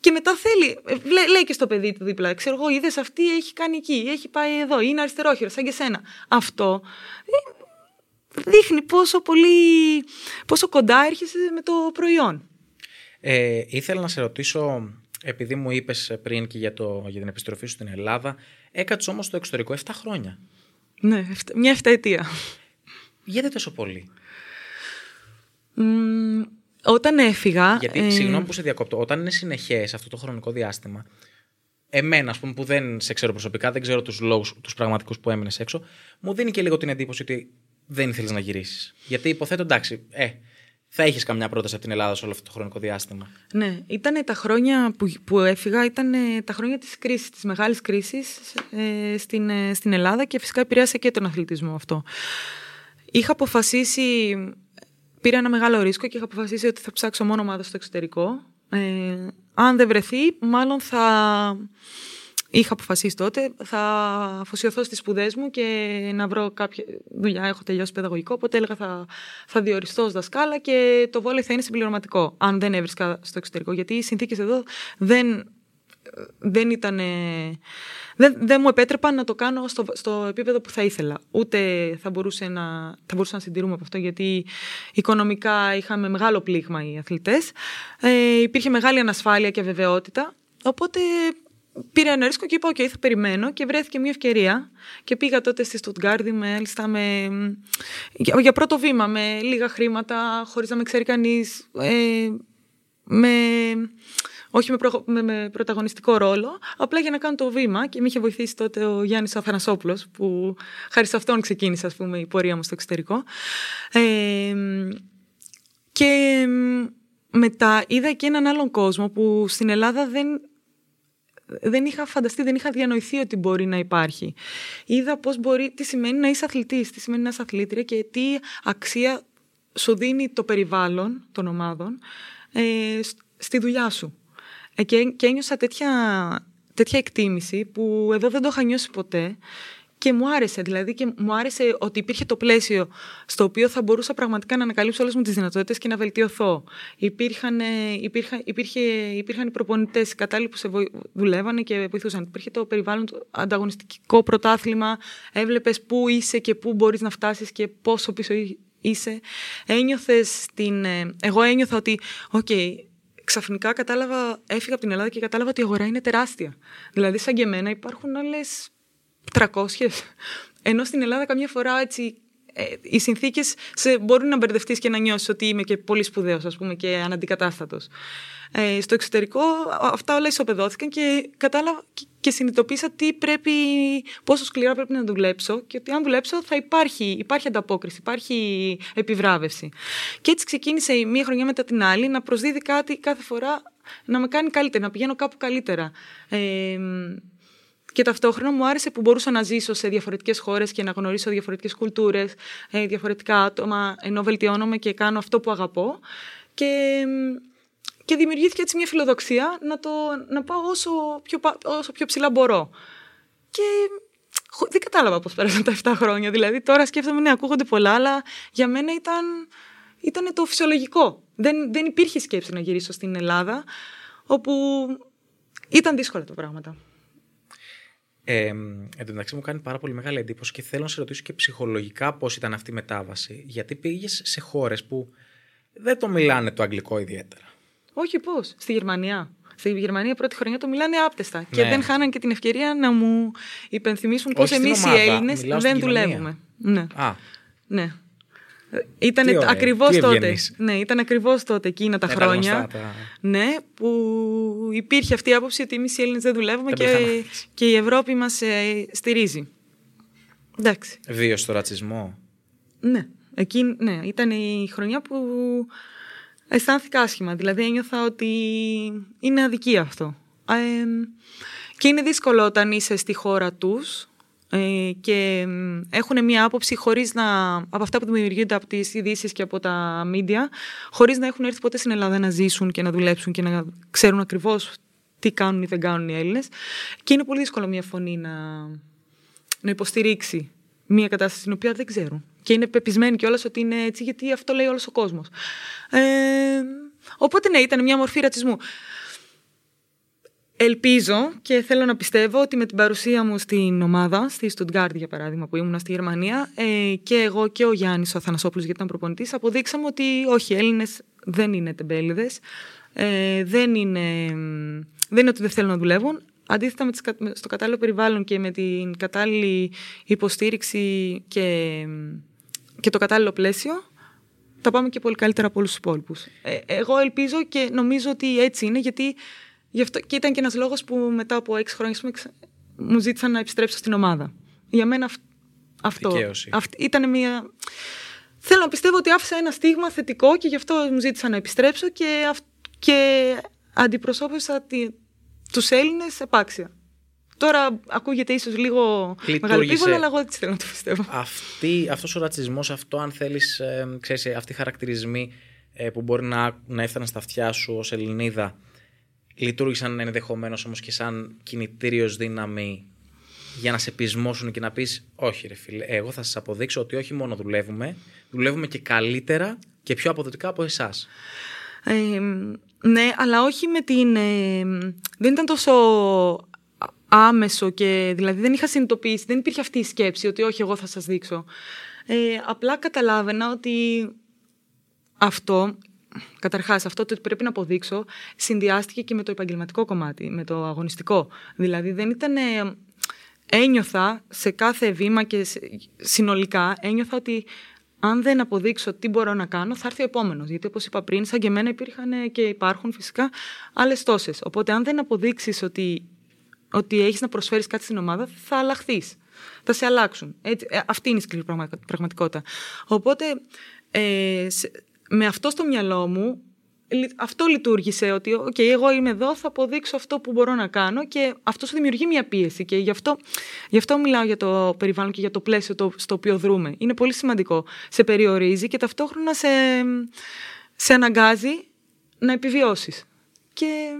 και μετά θέλει. Λέ, λέει και στο παιδί του δίπλα. Ξέρω εγώ, είδες αυτή, έχει κάνει εκεί, έχει πάει εδώ, είναι αριστερόχειρο, σαν και σένα. Αυτό δείχνει πόσο, πολύ, πόσο κοντά έρχεσαι με το προϊόν. Ε, ήθελα να σε ρωτήσω, επειδή μου είπες πριν και για, το, για την επιστροφή σου στην Ελλάδα, έκατσε όμως στο εξωτερικό εφτά χρόνια. Ναι, μια εφταετία. Γιατί τόσο πολύ? Mm, όταν έφυγα... Γιατί, ε... συγγνώμη που σε διακόπτω, όταν είναι συνεχές αυτό το χρονικό διάστημα, εμένα, ας πούμε, που δεν σε ξέρω προσωπικά, δεν ξέρω τους λόγους, τους πραγματικούς που έμεινες έξω, μου δίνει και λίγο την εντύπωση ότι δεν ήθελες να γυρίσεις. Γιατί υποθέτω, εντάξει, ε, θα έχεις καμιά πρόταση από την Ελλάδα σε όλο αυτό το χρονικό διάστημα. Ναι, ήταν τα χρόνια που, που έφυγα, ήταν τα χρόνια της κρίσης, της μεγάλης κρίσης ε, στην, ε, στην Ελλάδα και φυσικά επηρέασε και τον αθλητισμό αυτό. Είχα αποφασίσει, πήρα ένα μεγάλο ρίσκο και είχα αποφασίσει ότι θα ψάξω μόνο ομάδα στο εξωτερικό. Ε, αν δεν βρεθεί, μάλλον θα... Είχα αποφασίσει τότε, θα αφοσιωθώ στις σπουδές μου και να βρω κάποια δουλειά. Έχω τελειώσει παιδαγωγικό, οπότε έλεγα θα, θα διοριστώ ως δασκάλα και το βόλεϊ θα είναι συμπληρωματικό, αν δεν έβρισκα στο εξωτερικό. Γιατί οι συνθήκες εδώ δεν... Δεν, ήταν, δεν, δεν μου επέτρεπαν να το κάνω στο, στο επίπεδο που θα ήθελα. Ούτε θα μπορούσα να, θα μπορούσα να συντηρούμε από αυτό, γιατί οικονομικά είχαμε μεγάλο πλήγμα οι αθλητές. Ε, υπήρχε μεγάλη ανασφάλεια και αβεβαιότητα. Οπότε πήρα ένα ρίσκο και είπα: OK, θα περιμένω. Και βρέθηκε μια ευκαιρία. Και πήγα τότε στη Στουτγκάρδη με, με, για, για πρώτο βήμα, με λίγα χρήματα, χωρίς να με ξέρει κανείς. Ε, με. Όχι με, προ... με πρωταγωνιστικό ρόλο, απλά για να κάνω το βήμα, και με είχε βοηθήσει τότε ο Γιάννης Αθανασόπουλος, που χάρη σε αυτόν ξεκίνησε, ας πούμε, η πορεία μου στο εξωτερικό. Ε, και μετά είδα και έναν άλλον κόσμο που στην Ελλάδα δεν, δεν είχα φανταστεί, δεν είχα διανοηθεί ότι μπορεί να υπάρχει. Είδα πώς μπορεί, τι σημαίνει να είσαι αθλητής, τι σημαίνει να είσαι αθλήτρια και τι αξία σου δίνει το περιβάλλον των ομάδων ε, στη δουλειά σου. Και, και ένιωσα τέτοια, τέτοια εκτίμηση που εδώ δεν το είχα νιώσει ποτέ και μου άρεσε. Δηλαδή, και μου άρεσε ότι υπήρχε το πλαίσιο στο οποίο θα μπορούσα πραγματικά να ανακαλύψω όλες μου τις δυνατότητες και να βελτιωθώ. Υπήρχαν, υπήρχαν, υπήρχε, υπήρχαν οι προπονητές κατάλληλοι που σε δουλεύανε και βοηθούσαν. Υπήρχε το περιβάλλον, το ανταγωνιστικό πρωτάθλημα. Έβλεπες πού είσαι και πού μπορείς να φτάσεις και πόσο πίσω είσαι. Ένιωθες την... Εγώ ένιωθα ότι, OK, ξαφνικά κατάλαβα, έφυγα από την Ελλάδα και κατάλαβα ότι η αγορά είναι τεράστια. Δηλαδή, σαν και εμένα, υπάρχουν άλλες τριακόσιες. Ενώ στην Ελλάδα, καμιά φορά, έτσι, ε, οι συνθήκες σε μπορούν να μπερδευτείς και να νιώσεις ότι είμαι και πολύ σπουδαίος, ας πούμε, και αναντικατάστατος. Ε, στο εξωτερικό, αυτά όλα ισοπεδώθηκαν και κατάλαβα και συνειδητοποίησα τι πρέπει, πόσο σκληρά πρέπει να δουλέψω και ότι αν δουλέψω θα υπάρχει, υπάρχει ανταπόκριση, υπάρχει επιβράβευση. Και έτσι ξεκίνησε η μία χρονιά μετά την άλλη να προσδίδει κάτι κάθε φορά να με κάνει καλύτερα, να πηγαίνω κάπου καλύτερα. Ε, και ταυτόχρονα μου άρεσε που μπορούσα να ζήσω σε διαφορετικές χώρες και να γνωρίσω διαφορετικές κουλτούρες, ε, διαφορετικά άτομα, ενώ βελτιώνομαι και κάνω αυτό που αγαπώ. Και... Και δημιουργήθηκε έτσι μια φιλοδοξία να, το, να πάω όσο πιο, όσο πιο ψηλά μπορώ. Και δεν κατάλαβα πώς πέρασαν τα εφτά χρόνια. Δηλαδή τώρα σκέφτομαι, ναι, ακούγονται πολλά, αλλά για μένα ήταν, ήταν το φυσιολογικό. Δεν, δεν υπήρχε σκέψη να γυρίσω στην Ελλάδα, όπου ήταν δύσκολα τα πράγματα. Ε, εν τω μεταξύ μου κάνει πάρα πολύ μεγάλη εντύπωση και θέλω να σε ρωτήσω και ψυχολογικά πώς ήταν αυτή η μετάβαση. Γιατί πήγες σε χώρες που δεν το μιλάνε το αγγλικό ιδιαίτερα. Όχι, πώς. Στη Γερμανία. Στη Γερμανία πρώτη χρονιά το μιλάνε άπτεστα. Ναι. Και δεν χάναν και την ευκαιρία να μου υπενθυμίσουν πως εμείς οι Έλληνες δεν δουλεύουμε. Ναι. Α. Ναι. Ήτανε ακριβώς τότε. Ναι, ήταν ακριβώς τότε εκείνα τα ναι, χρόνια. Τα γνωστά, τα... Ναι, που υπήρχε αυτή η άποψη ότι εμείς οι Έλληνες δεν δουλεύουμε και, και η Ευρώπη μας ε, στηρίζει. Εντάξει. Βίος στο ρατσισμό. Ναι. Εκείνη, ναι, ήταν η χρονιά που... Αισθάνθηκα άσχημα, δηλαδή ένιωθα ότι είναι αδικία αυτό. Ε, Και είναι δύσκολο όταν είσαι στη χώρα τους ε, και έχουν μια άποψη χωρίς να, από αυτά που δημιουργούνται από τις ειδήσεις και από τα μίντια, χωρίς να έχουν έρθει ποτέ στην Ελλάδα να ζήσουν και να δουλέψουν και να ξέρουν ακριβώς τι κάνουν ή δεν κάνουν οι Έλληνες. Και είναι πολύ δύσκολο μια φωνή να, να υποστηρίξει μια κατάσταση την οποία δεν ξέρουν. Και είναι πεπισμένοι κιόλας ότι είναι έτσι, γιατί αυτό λέει όλος ο κόσμος. Ε, οπότε ναι, ήταν μια μορφή ρατσισμού. Ελπίζω και θέλω να πιστεύω ότι με την παρουσία μου στην ομάδα, στη Στουτγκάρδη για παράδειγμα που ήμουν στη Γερμανία, ε, και εγώ και ο Γιάννης ο Αθανασόπουλος, γιατί ήταν προπονητής, αποδείξαμε ότι όχι, Έλληνες δεν είναι τεμπέληδες, ε, δεν, είναι, δεν είναι ότι δεν θέλουν να δουλεύουν. Αντίθετα με τις, στο κατάλληλο περιβάλλον και με την κατάλληλη υποστήριξη και, και το κατάλληλο πλαίσιο, τα πάμε και πολύ καλύτερα από όλους τους υπόλοιπους. Ε, εγώ ελπίζω και νομίζω ότι έτσι είναι, γιατί... Γι' αυτό και ήταν και ένας λόγος που μετά από έξι χρόνια μου ζήτησαν να επιστρέψω στην ομάδα. Για μένα αυ... αυτό αυ... ήταν μια... Θέλω να πιστεύω ότι άφησα ένα στίγμα θετικό και γι' αυτό μου ζήτησαν να επιστρέψω και, αυ... και αντιπροσώπευσα τη... τους Έλληνες επάξια. Τώρα ακούγεται ίσως λίγο μεγαλοπίβολο, αλλά εγώ έτσι θέλω να το πιστεύω. Αυτή, αυτός ο ρατσισμός, αυτό αν θέλεις, ε, ξέρεις, αυτοί οι χαρακτηρισμοί ε, που μπορεί να, να έφταναν στα αυτιά σου ως Ελληνίδα, λειτουργήσαν ενδεχομένως όμως και σαν κινητήριος δύναμη για να σε πεισμώσουν και να πεις όχι ρε φίλε, εγώ θα σας αποδείξω ότι όχι μόνο δουλεύουμε, δουλεύουμε και καλύτερα και πιο αποδοτικά από εσάς. Ε, ναι, αλλά όχι με την... Ε, δεν ήταν τόσο άμεσο και δηλαδή δεν είχα συνειδητοποιήσει, δεν υπήρχε αυτή η σκέψη ότι όχι εγώ θα σας δείξω. Ε, απλά καταλάβαινα ότι αυτό... Καταρχάς, αυτό το ότι πρέπει να αποδείξω συνδυάστηκε και με το επαγγελματικό κομμάτι, με το αγωνιστικό. Δηλαδή, δεν ήταν. Ένιωθα σε κάθε βήμα και συνολικά, ένιωθα ότι αν δεν αποδείξω τι μπορώ να κάνω, θα έρθει ο επόμενος. Γιατί, όπως είπα πριν, σαν και εμένα υπήρχαν και υπάρχουν φυσικά άλλες τόσες. Οπότε, αν δεν αποδείξεις ότι, ότι έχεις να προσφέρεις κάτι στην ομάδα, θα αλλάχθεις. Θα σε αλλάξουν. Έτσι, αυτή είναι η σκληρή πραγματικότητα. Οπότε. Ε, σε, Με αυτό στο μυαλό μου, αυτό λειτουργήσε, ότι okay, εγώ είμαι εδώ, θα αποδείξω αυτό που μπορώ να κάνω και αυτό σου δημιουργεί μια πίεση και γι' αυτό, γι' αυτό μιλάω για το περιβάλλον και για το πλαίσιο το, στο οποίο δρούμε. Είναι πολύ σημαντικό. Σε περιορίζει και ταυτόχρονα σε, σε αναγκάζει να επιβιώσεις. Και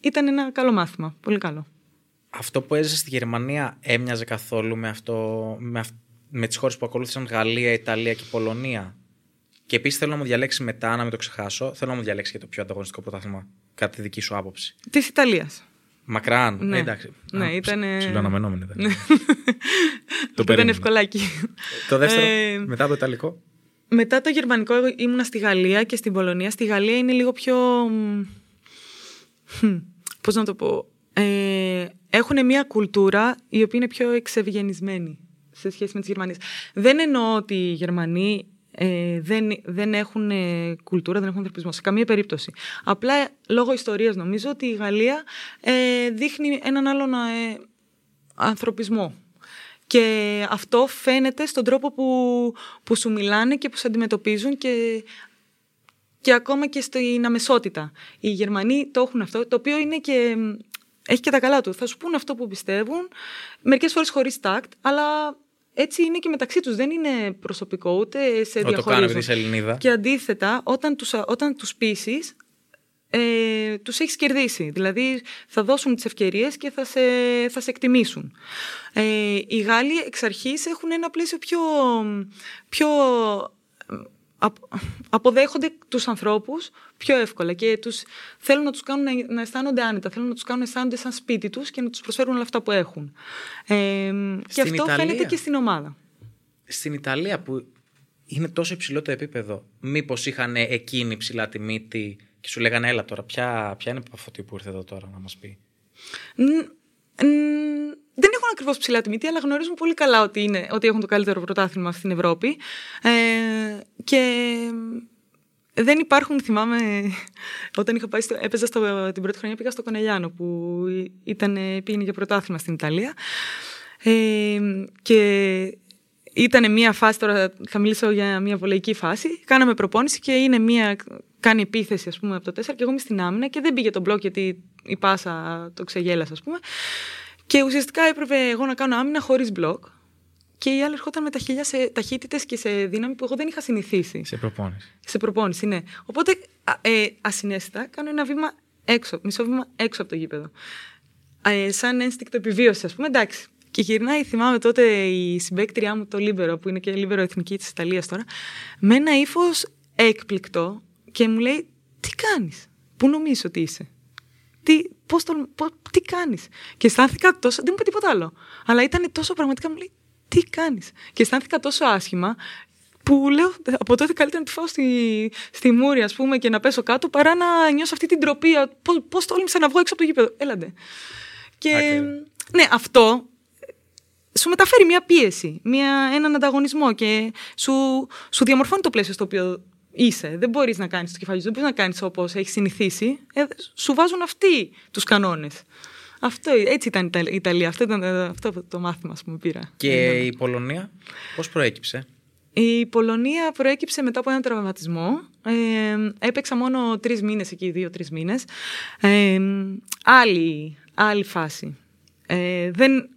ήταν ένα καλό μάθημα, πολύ καλό. Αυτό που έζησε στη Γερμανία έμοιαζε καθόλου με, αυτό, με, αυ, με τις χώρες που ακολούθησαν, Γαλλία, Ιταλία και Πολωνία? Και επίσης θέλω να μου διαλέξει μετά, να μην το ξεχάσω, θέλω να μου διαλέξει και το πιο ανταγωνιστικό πρωτάθλημα, κατά τη δική σου άποψη. Της Ιταλίας. Μακράν. Ναι, ναι, εντάξει. Ναι, α, ήταν. Ψιλοαναμενόμενο ήταν. Το ήταν ευκολάκι. Το δεύτερο. Ε... Μετά το Ιταλικό. Μετά το Γερμανικό, εγώ ήμουνα στη Γαλλία και στην Πολωνία. Στη Γαλλία είναι λίγο πιο. Πώς να το πω. Ε... Έχουν μια κουλτούρα η οποία είναι πιο εξευγενισμένη σε σχέση με τις Γερμανίες. Δεν εννοώ ότι οι Γερμανοί. Ε, δεν, δεν έχουν ε, κουλτούρα, δεν έχουν ανθρωπισμό σε καμία περίπτωση. Απλά λόγω ιστορίας νομίζω ότι η Γαλλία ε, δείχνει έναν άλλον ε, ανθρωπισμό και αυτό φαίνεται στον τρόπο που, που σου μιλάνε και που σε αντιμετωπίζουν και, και ακόμα και στην αμεσότητα. Οι Γερμανοί το έχουν αυτό, το οποίο είναι και, έχει και τα καλά του. Θα σου πούν αυτό που πιστεύουν, μερικές φορές χωρίς τάκτ, αλλά... Έτσι είναι και μεταξύ τους. Δεν είναι προσωπικό, ούτε σε διαχωρίζουν. Και αντίθετα, όταν τους, όταν τους πείσεις, ε, τους έχεις κερδίσει. Δηλαδή, θα δώσουν τις ευκαιρίες και θα σε, θα σε εκτιμήσουν. Ε, οι Γάλλοι εξ αρχής έχουν ένα πλαίσιο πιο... πιο αποδέχονται τους ανθρώπους πιο εύκολα και τους, θέλουν να τους κάνουν να αισθάνονται άνετα, θέλουν να τους κάνουν να αισθάνονται σαν σπίτι τους και να τους προσφέρουν όλα αυτά που έχουν. Ε, και αυτό Ιταλία, φαίνεται και στην ομάδα. Στην Ιταλία που είναι τόσο υψηλό το επίπεδο, μήπως είχαν εκείνη ψηλά τη μύτη και σου λέγανε έλα τώρα, ποια, ποια είναι η Παπαφωτίου που ήρθε εδώ τώρα να μας πει? Ν, ν, δεν έχουν ακριβώς ψηλά τη μύτη, αλλά γνωρίζουν πολύ καλά ότι, είναι, ότι έχουν το καλύτερο πρωτάθλημα στην Ευρώπη. Ε, και δεν υπάρχουν, θυμάμαι, όταν είχα πάει στο, έπαιζα στο, την πρώτη χρονιά πήγα στο Κωνελιάνο που ήταν, πήγαινε για πρωτάθλημα στην Ιταλία. Ε, και ήταν μια φάση, τώρα θα μιλήσω για μια βολεϊκή φάση. Κάναμε προπόνηση και είναι μια, κάνει επίθεση, ας πούμε, από το τέσσερα και εγώ είμαι στην άμυνα και δεν πήγε τον μπλοκ γιατί η πάσα το ξεγέλασε, ας πούμε. Και ουσιαστικά έπρεπε εγώ να κάνω άμυνα χωρίς μπλοκ. Και οι άλλοι ερχόταν με τα χίλια σε ταχύτητες και σε δύναμη που εγώ δεν είχα συνηθίσει. Σε προπόνηση. Σε προπόνηση, ναι. Οπότε ε, ασυναίσθητα κάνω ένα βήμα έξω, μισό βήμα έξω από το γήπεδο. Ε, σαν ένστικτο επιβίωση, ας πούμε, εντάξει. Και γυρνάει, θυμάμαι τότε η συμπαίκτριά μου, το Λίμπερο, που είναι και Λίμπερο εθνική της Ιταλίας τώρα, με ένα ύφος έκπληκτο και μου λέει: Τι κάνεις, πού νομίζεις ότι είσαι, Τι, πώς τον, πώς, τι κάνεις. Και αισθάνθηκα τόσο, δεν μου είπε τίποτα άλλο, αλλά ήταν τόσο πραγματικά, μου λέει: Τι κάνεις. Και αισθάνθηκα τόσο άσχημα που λέω: Από τότε καλύτερα να τη φάω στη, στη μούρη, ας πούμε, και να πέσω κάτω, παρά να νιώσω αυτή την ντροπή. Πώς τόλμησα να βγω έξω από το γήπεδο. Έλατε. Και okay. ναι, αυτό σου μεταφέρει μια πίεση, μια, έναν ανταγωνισμό και σου, σου διαμορφώνει το πλαίσιο στο οποίο είσαι. Δεν μπορείς να κάνεις το κεφάλι σου, δεν μπορείς να κάνεις όπως έχεις συνηθίσει. Ε, σου βάζουν αυτοί τους κανόνες. Αυτό, έτσι ήταν η Ιταλία. Αυτό ήταν αυτό το μάθημα που πήρα. Και η Πολωνία πώς προέκυψε? Η Πολωνία προέκυψε μετά από έναν τραυματισμό. Ε, έπαιξα μόνο τρεις μήνες εκεί, δύο-τρεις μήνες. Ε, άλλη, άλλη φάση. Ε, δεν...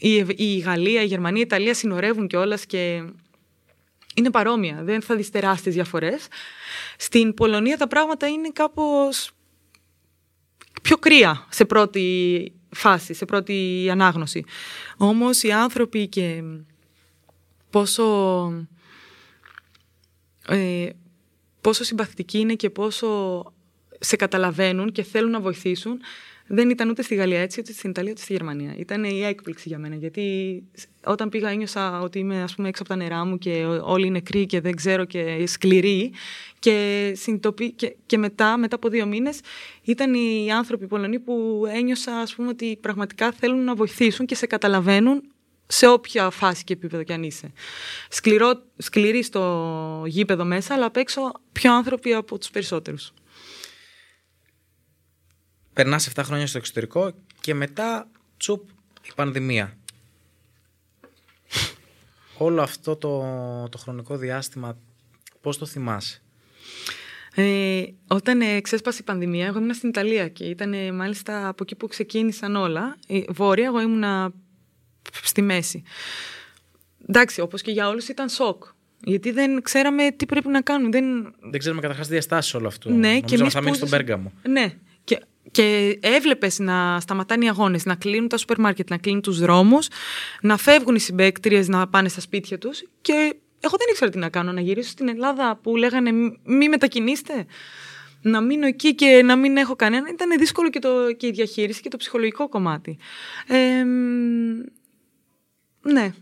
Η, η Γαλλία, η Γερμανία, η Ιταλία συνορεύουν κιόλας και είναι παρόμοια. Δεν θα δεις τεράστιες διαφορές. Στην Πολωνία τα πράγματα είναι κάπως πιο κρύα σε πρώτη φάση, σε πρώτη ανάγνωση. Όμως οι άνθρωποι και πόσο, ε, πόσο συμπαθητικοί είναι και πόσο σε καταλαβαίνουν και θέλουν να βοηθήσουν, δεν ήταν ούτε στη Γαλλία έτσι, ούτε στην Ιταλία, ούτε στη Γερμανία. Ήταν η έκπληξη για μένα, γιατί όταν πήγα ένιωσα ότι είμαι, ας πούμε, έξω από τα νερά μου και όλοι είναι νεκροί και δεν ξέρω και σκληροί. Και, συντοπι... και, και μετά, μετά από δύο μήνες, ήταν οι άνθρωποι Πολωνοί που ένιωσα, ας πούμε, ότι πραγματικά θέλουν να βοηθήσουν και σε καταλαβαίνουν σε όποια φάση και επίπεδο κι αν είσαι. Σκληρό... Σκληροί στο γήπεδο μέσα, αλλά απ' έξω πιο άνθρωποι από τους περισσότερους. Περνάς εφτά χρόνια στο εξωτερικό και μετά, τσουπ, η πανδημία. Όλο αυτό το, το χρονικό διάστημα, πώς το θυμάσαι? Ε, όταν ε, ξέσπασε η πανδημία, εγώ ήμουν στην Ιταλία και ήταν ε, μάλιστα από εκεί που ξεκίνησαν όλα. Ε, βόρεια, εγώ ήμουνα στη μέση. Εντάξει, όπως και για όλους ήταν σοκ. Γιατί δεν ξέραμε τι πρέπει να κάνουμε. Δεν, δεν ξέραμε καταρχάς διαστάσεις όλο αυτό. Ναι, νομίζω και μας θα μείνει στον Πέργαμο. Ναι. Και, και έβλεπες να σταματάνε οι αγώνες, να κλείνουν τα σούπερ μάρκετ, να κλείνουν τους δρόμους, να φεύγουν οι συμπαίκτριες να πάνε στα σπίτια τους. Και εγώ δεν ήξερα τι να κάνω, να γυρίσω στην Ελλάδα που λέγανε μη μετακινήστε, να μείνω εκεί και να μην έχω κανένα. Ήταν δύσκολο και, το, και η διαχείριση και το ψυχολογικό κομμάτι. Ε, ναι.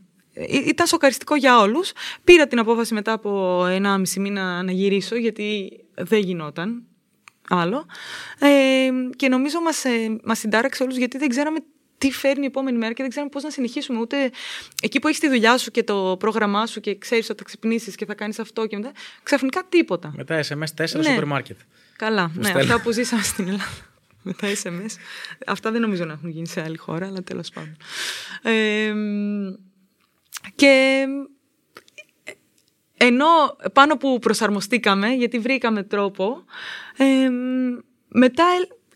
Ήταν σοκαριστικό για όλους. Πήρα την απόφαση μετά από ένα μισή μήνα να γυρίσω, γιατί δεν γινόταν άλλο. Ε, και νομίζω μας, ε, μας συντάραξε όλους, γιατί δεν ξέραμε τι φέρνει η επόμενη μέρα και δεν ξέραμε πώς να συνεχίσουμε. Ούτε εκεί που έχεις τη δουλειά σου και το πρόγραμμά σου και ξέρεις ότι θα ξυπνήσεις και θα κάνεις αυτό και μετά, ξαφνικά τίποτα. Μετά ες εμ ες τέσσερα σούπερ μάρκετ. Καλά, ναι, στέλνω. Αυτά που ζήσαμε στην Ελλάδα. Μετά ες εμ ες. Αυτά δεν νομίζω να έχουν γίνει σε άλλη χώρα, αλλά τέλος πάντων. Ε, και... Ενώ πάνω που προσαρμοστήκαμε, γιατί βρήκαμε τρόπο, ε, μετά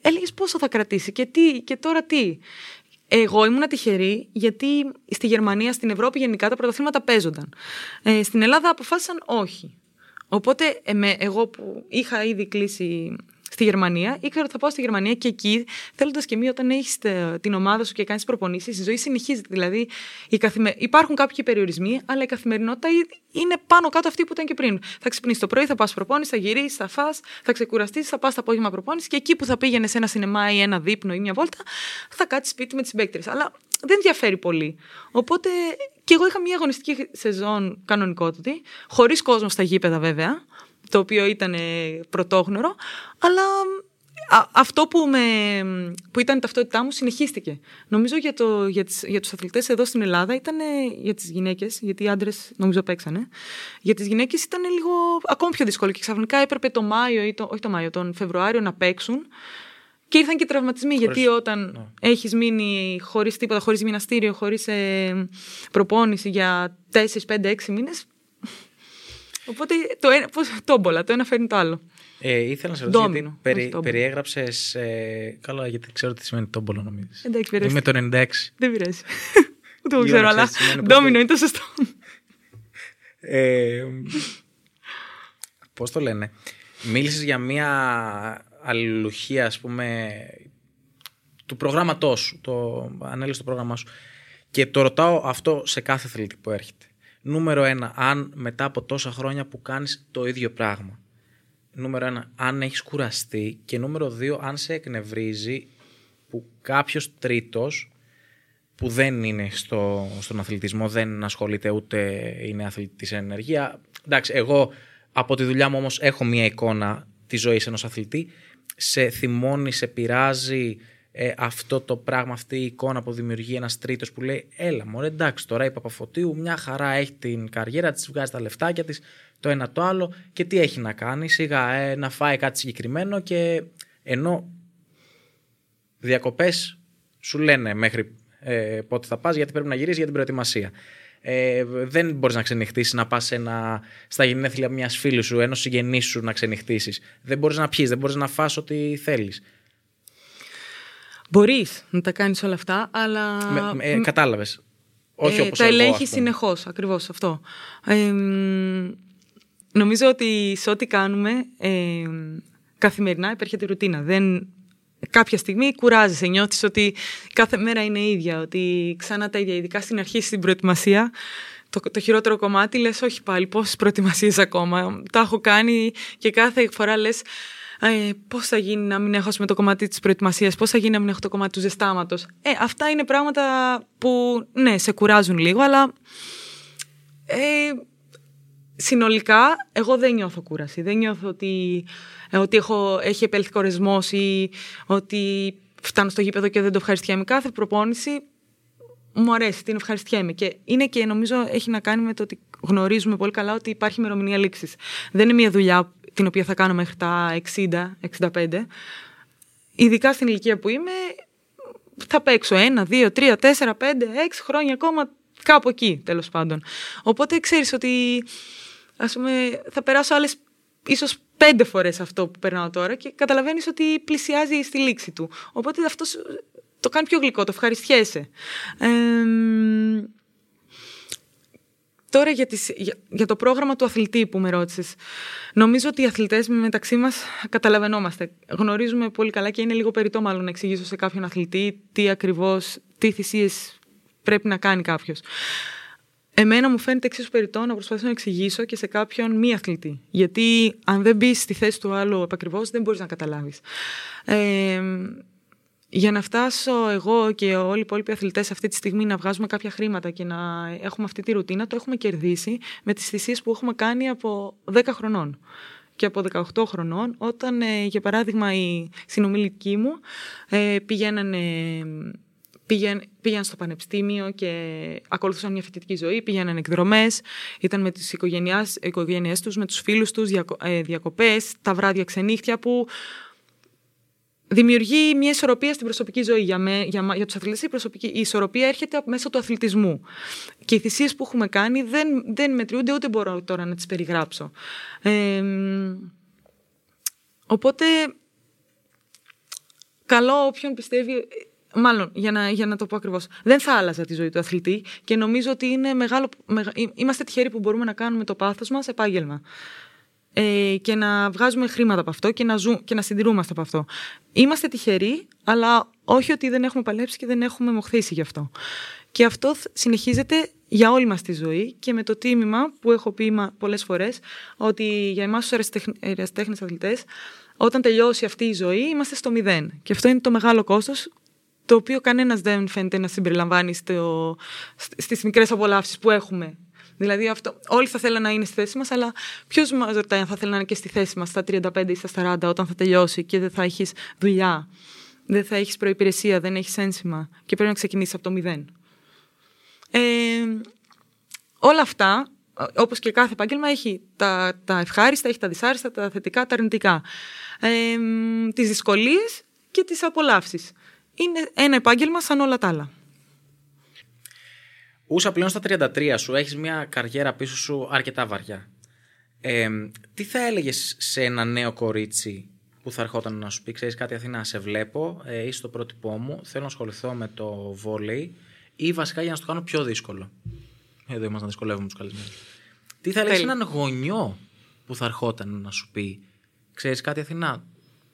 έλεγες πόσο θα κρατήσει και, τι, και τώρα τι. Εγώ ήμουν τυχερή, γιατί στη Γερμανία, στην Ευρώπη γενικά τα πρωταθλήματα παίζονταν. Ε, στην Ελλάδα αποφάσισαν όχι. Οπότε ε, με, εγώ που είχα ήδη κλείσει στη Γερμανία, ήξερα ότι θα πάω στη Γερμανία και εκεί, θέλοντας και μία, όταν έχεις την ομάδα σου και κάνεις προπονήσεις, η ζωή συνεχίζεται. Δηλαδή, η καθημε... υπάρχουν κάποιοι περιορισμοί, αλλά η καθημερινότητα είναι πάνω κάτω αυτή που ήταν και πριν. Θα ξυπνήσεις το πρωί, θα πας προπόνηση, θα γυρίσεις, θα φας, θα ξεκουραστείς, θα πας το απόγευμα προπόνηση και εκεί που θα πήγαινες ένα σινεμά ή ένα δείπνο ή μια βόλτα, θα κάτσεις σπίτι με τις συμπαίκτριες. Αλλά δεν διαφέρει πολύ. Οπότε και εγώ είχα μια αγωνιστική σεζόν κανονικότητα, χωρίς κόσμο στα γήπεδα βέβαια, το οποίο ήταν πρωτόγνωρο, αλλά αυτό που, με, που ήταν η ταυτότητά μου συνεχίστηκε. Νομίζω για, το, για, τις, για τους αθλητές εδώ στην Ελλάδα ήταν, για τις γυναίκες, γιατί οι άντρες νομίζω παίξανε, για τις γυναίκες ήταν λίγο ακόμη πιο δύσκολο και ξαφνικά έπρεπε το Μάιο, ή το, όχι το Μάιο, τον Φεβρουάριο να παίξουν Και ήρθαν και τραυματισμοί, χωρίς... γιατί όταν ναι. έχεις μείνει χωρίς τίποτα, χωρίς γυμναστήριο, χωρίς ε, προπόνηση για τέσσερα, πέντε, έξι μήνες. Οπότε το ένα, πώς, τόμπολα, το ένα φέρνει το άλλο. Ε, ήθελα να σε ρωτήσω, Ντόμινο, γιατί περι, περιέγραψες... Ε, καλά, γιατί ξέρω τι σημαίνει τόμπολα, νομίζεις. Εντάξει, πειράζει. Είμαι το ενενήντα έξι. Δεν πειράζει. Ούτε το ξέρω, αλλά ντόμινο είναι το σωστό. ε, πώς το λένε. Μίλησες για μία... αλληλουχία, ας πούμε, του προγράμματός σου, το ανέλησε το πρόγραμμά σου, και το ρωτάω αυτό σε κάθε αθλητή που έρχεται. Νούμερο ένα, αν μετά από τόσα χρόνια που κάνεις το ίδιο πράγμα, νούμερο ένα, αν έχεις κουραστεί, και νούμερο δύο, αν σε εκνευρίζει που κάποιος τρίτος που δεν είναι στο, στον αθλητισμό, δεν ασχολείται ούτε είναι αθλητής ενεργεία. Εντάξει, εγώ από τη δουλειά μου όμως έχω μια εικόνα τη ζωή ενός αθλητή. Σε θυμώνει, σε πειράζει ε, αυτό το πράγμα, αυτή η εικόνα που δημιουργεί ένας τρίτος που λέει έλα μωρέ, εντάξει, τώρα η Παπαφωτίου μια χαρά έχει την καριέρα της, βγάζει τα λεφτάκια της, το ένα το άλλο, και τι έχει να κάνει, σιγά ε, να φάει κάτι συγκεκριμένο, και ενώ διακοπές σου λένε μέχρι ε, πότε θα πας, γιατί πρέπει να γυρίσεις για την προετοιμασία. Ε, δεν μπορείς να ξενυχτήσεις, να πας ένα, στα γενέθλια μιας φίλης σου, ενός συγγενή σου, να ξενυχτήσεις. Δεν μπορείς να πιείς, δεν μπορείς να φας ό,τι θέλεις. Μπορείς να τα κάνεις όλα αυτά, αλλά... Με, με, ε, κατάλαβες. Όχι ε, όπως τα εγώ, ελέγχεις συνεχώς, ακριβώς αυτό. Ε, νομίζω ότι σε ό,τι κάνουμε, ε, καθημερινά υπάρχει τη ρουτίνα. Δεν... Κάποια στιγμή κουράζεσαι, νιώθεις ότι κάθε μέρα είναι ίδια, ότι ξανά τα ίδια, ειδικά στην αρχή στην προετοιμασία. Το, το χειρότερο κομμάτι, λες όχι πάλι, πόσες προετοιμασίες ακόμα, τα έχω κάνει, και κάθε φορά λες ε, πώς θα γίνει να μην έχω με το κομμάτι της προετοιμασίας, πώς θα γίνει να μην έχω το κομμάτι του ζεστάματος. Ε, αυτά είναι πράγματα που ναι, σε κουράζουν λίγο, αλλά... Ε, συνολικά, εγώ δεν νιώθω κούραση. Δεν νιώθω ότι, ότι έχω, έχει επέλθει κορεσμός ή ότι φτάνω στο γήπεδο και δεν το ευχαριστιέμαι. Κάθε προπόνηση μου αρέσει, την ευχαριστιέμαι. Και είναι και νομίζω έχει να κάνει με το ότι γνωρίζουμε πολύ καλά ότι υπάρχει ημερομηνία λήξης. Δεν είναι μια δουλειά την οποία θα κάνω μέχρι τα εξήντα εξήντα πέντε. Ειδικά στην ηλικία που είμαι, θα παίξω ένα, δύο, τρία, τέσσερα, πέντε, έξι χρόνια ακόμα, κάπου εκεί τέλος πάντων. Οπότε ξέρεις ότι... Ας πούμε, θα περάσω άλλες ίσως πέντε φορές αυτό που περνάω τώρα, και καταλαβαίνεις ότι πλησιάζει στη λήξη του. Οπότε αυτό το κάνει πιο γλυκό, το ευχαριστιέσαι. Ε, τώρα για, τις, για, για το πρόγραμμα του αθλητή που με ρώτησες. Νομίζω ότι οι αθλητές μεταξύ μας καταλαβαίνόμαστε. Γνωρίζουμε πολύ καλά, και είναι λίγο περιττό μάλλον να εξηγήσω σε κάποιον αθλητή τι ακριβώς, τι θυσίες πρέπει να κάνει κάποιος. Εμένα μου φαίνεται εξίσου περιττό να προσπαθήσω να εξηγήσω και σε κάποιον μη αθλητή. Γιατί αν δεν μπεις στη θέση του άλλου επακριβώς, δεν μπορείς να καταλάβεις. Ε, για να φτάσω εγώ και όλοι οι υπόλοιποι αθλητές αυτή τη στιγμή να βγάζουμε κάποια χρήματα και να έχουμε αυτή τη ρουτίνα, το έχουμε κερδίσει με τις θυσίες που έχουμε κάνει από δέκα χρονών και από δεκαοκτώ χρονών, όταν ε, για παράδειγμα οι συνομιλικοί μου ε, πηγαίνανε... Ε, Πήγαν, πήγαν στο πανεπιστήμιο και ακολουθούσαν μια φοιτητική ζωή, πήγαιναν εκδρομές, ήταν με τις οικογένειές τους, με τους φίλους τους, διακο, ε, διακοπές, τα βράδια ξενύχτια, που δημιουργεί μια ισορροπία στην προσωπική ζωή. Για, με, για, για τους αθλητές η, προσωπική, η ισορροπία έρχεται μέσω του αθλητισμού. Και οι θυσίες που έχουμε κάνει δεν, δεν μετριούνται, ούτε μπορώ τώρα να τις περιγράψω. Ε, οπότε, καλό όποιον πιστεύει... Μάλλον, για να, για να το πω ακριβώς, δεν θα άλλαζα τη ζωή του αθλητή, και νομίζω ότι είναι μεγάλο, μεγα, είμαστε τυχεροί που μπορούμε να κάνουμε το πάθος μας επάγγελμα ε, και να βγάζουμε χρήματα από αυτό και να, ζου, και να συντηρούμαστε από αυτό. Είμαστε τυχεροί, αλλά όχι ότι δεν έχουμε παλέψει και δεν έχουμε μοχθήσει γι' αυτό. Και αυτό συνεχίζεται για όλη μας τη ζωή, και με το τίμημα που έχω πει πολλές φορές, ότι για εμάς τους ερασιτέχνες αθλητές, όταν τελειώσει αυτή η ζωή, είμαστε στο μηδέν. Και αυτό είναι το μεγάλο κόστος, το οποίο κανένας δεν φαίνεται να συμπεριλαμβάνει στο, στις μικρές απολαύσεις που έχουμε. Δηλαδή, αυτό, όλοι θα θέλουν να είναι στη θέση μας, αλλά ποιος μας ρωτάει αν θα θέλει να είναι και στη θέση μας στα τριάντα πέντε ή στα σαράντα, όταν θα τελειώσει και δεν θα έχεις δουλειά, δεν θα έχεις προϋπηρεσία, δεν έχεις ένσημα και πρέπει να ξεκινήσεις από το μηδέν. Ε, όλα αυτά, όπως και κάθε επάγγελμα, έχει τα, τα ευχάριστα, έχει τα δυσάριστα, τα θετικά, τα αρνητικά. Ε, τις δυσκολίες και τις απολαύσεις. Είναι ένα επάγγελμα σαν όλα τα άλλα. Ούσα, πλέον στα τριάντα τρία σου έχεις μια καριέρα πίσω σου αρκετά βαριά. Ε, τι θα έλεγες σε ένα νέο κορίτσι που θα ερχόταν να σου πει, ξέρεις κάτι Αθηνά, σε βλέπω, ε, είσαι το πρότυπό μου, θέλω να ασχοληθώ με το βόλεϊ ή βασικά για να σου το κάνω πιο δύσκολο. Εδώ είμαστε να δυσκολεύουμε τους καλεσμένους. Τι θα έλεγες σε έναν γονιό που θα ερχόταν να σου πει, ξέρεις κάτι Αθηνά,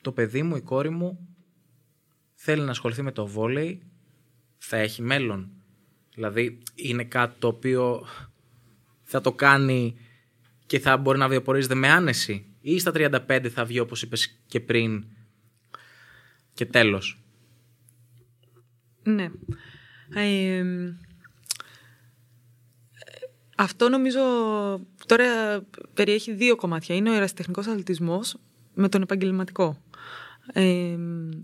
το παιδί μου, η κόρη μου θέλει να ασχοληθεί με το βόλεϊ, θα έχει μέλλον. Δηλαδή είναι κάτι το οποίο θα το κάνει και θα μπορεί να βιοπορίζεται με άνεση ή στα τριάντα πέντε θα βγει όπως είπες και πριν και τέλος? Ναι. Ε, αυτό νομίζω τώρα περιέχει δύο κομμάτια. Είναι ο ερασιτεχνικός αθλητισμός με τον επαγγελματικό. Ε,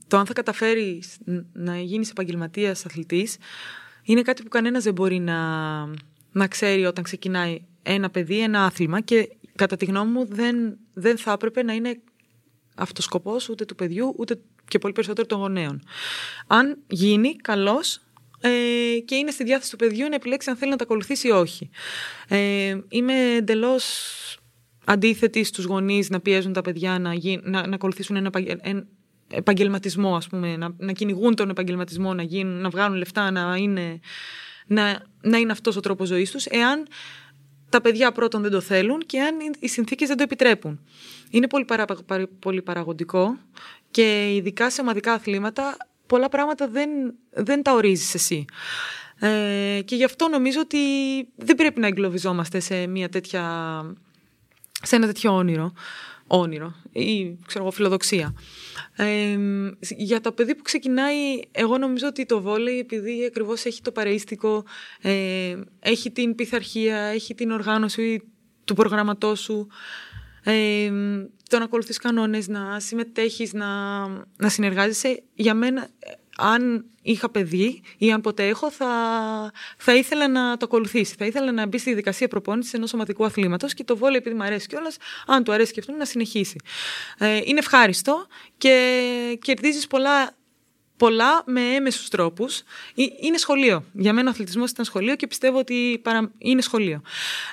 το αν θα καταφέρεις να γίνεις επαγγελματίας αθλητής είναι κάτι που κανένας δεν μπορεί να, να ξέρει όταν ξεκινάει ένα παιδί, ένα άθλημα, και κατά τη γνώμη μου δεν, δεν θα έπρεπε να είναι αυτός σκοπός ούτε του παιδιού ούτε και πολύ περισσότερο των γονέων. Αν γίνει καλός ε, και είναι στη διάθεση του παιδιού να επιλέξει αν θέλει να τα ακολουθήσει ή όχι. Ε, είμαι εντελώς αντίθετη στους γονείς να πιέζουν τα παιδιά να, γι, να, να ακολουθήσουν ένα επαγγελματικό επαγγελματισμό, ας πούμε, να, να κυνηγούν τον επαγγελματισμό, να, γίνουν, να βγάλουν λεφτά, να είναι, να, να είναι αυτός ο τρόπος ζωής τους, εάν τα παιδιά πρώτον δεν το θέλουν και εάν οι συνθήκες δεν το επιτρέπουν. Είναι πολύ, παρα, πολύ παραγοντικό και ειδικά σε ομαδικά αθλήματα πολλά πράγματα δεν, δεν τα ορίζεις εσύ. Ε, και γι' αυτό νομίζω ότι δεν πρέπει να εγκλωβιζόμαστε σε, μια τέτοια, σε ένα τέτοιο όνειρο. όνειρο ή ξέρω, φιλοδοξία. Ε, για το παιδί που ξεκινάει, εγώ νομίζω ότι το βόλεϊ, επειδή ακριβώς έχει το παρεΐστικο, ε, έχει την πειθαρχία, έχει την οργάνωση του προγραμματός σου, ε, το να ακολουθείς κανόνες, να συμμετέχεις, να, να συνεργάζεσαι. Για μένα, αν είχα παιδί ή αν ποτέ έχω, θα, θα ήθελα να το ακολουθήσει. Θα ήθελα να μπει στη δικασία προπόνησης ενός σωματικού αθλήματος και το βόλεϊ, επειδή μου αρέσει κιόλας, αν του αρέσει και αυτόν, να συνεχίσει. Ε, είναι ευχάριστο και κερδίζεις πολλά, πολλά με έμεσους τρόπους. Είναι σχολείο. Για μένα ο αθλητισμός ήταν σχολείο και πιστεύω ότι παρα... είναι σχολείο.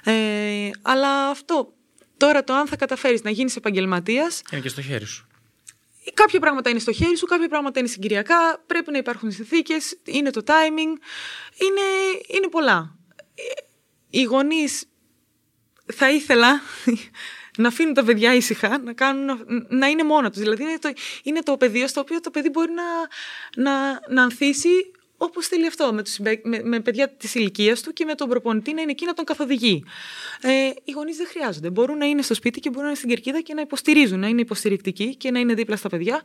Ε, αλλά αυτό, τώρα το αν θα καταφέρεις να γίνεις επαγγελματίας. Είναι και στο χέρι σου. Κάποια πράγματα είναι στο χέρι σου, κάποια πράγματα είναι συγκυριακά, πρέπει να υπάρχουν συνθήκες, είναι το timing, είναι, είναι πολλά. Οι γονείς θα ήθελα να αφήνουν τα παιδιά ήσυχα, να, κάνουν, να είναι μόνα τους. Δηλαδή είναι το, είναι το πεδίο στο οποίο το παιδί μπορεί να, να, να ανθίσει όπως θέλει αυτό, με, τους, με, με παιδιά της ηλικίας του και με τον προπονητή να είναι εκεί να τον καθοδηγεί. Ε, οι γονείς δεν χρειάζονται. Μπορούν να είναι στο σπίτι και μπορούν να είναι στην κερκίδα και να υποστηρίζουν, να είναι υποστηρικτικοί και να είναι δίπλα στα παιδιά.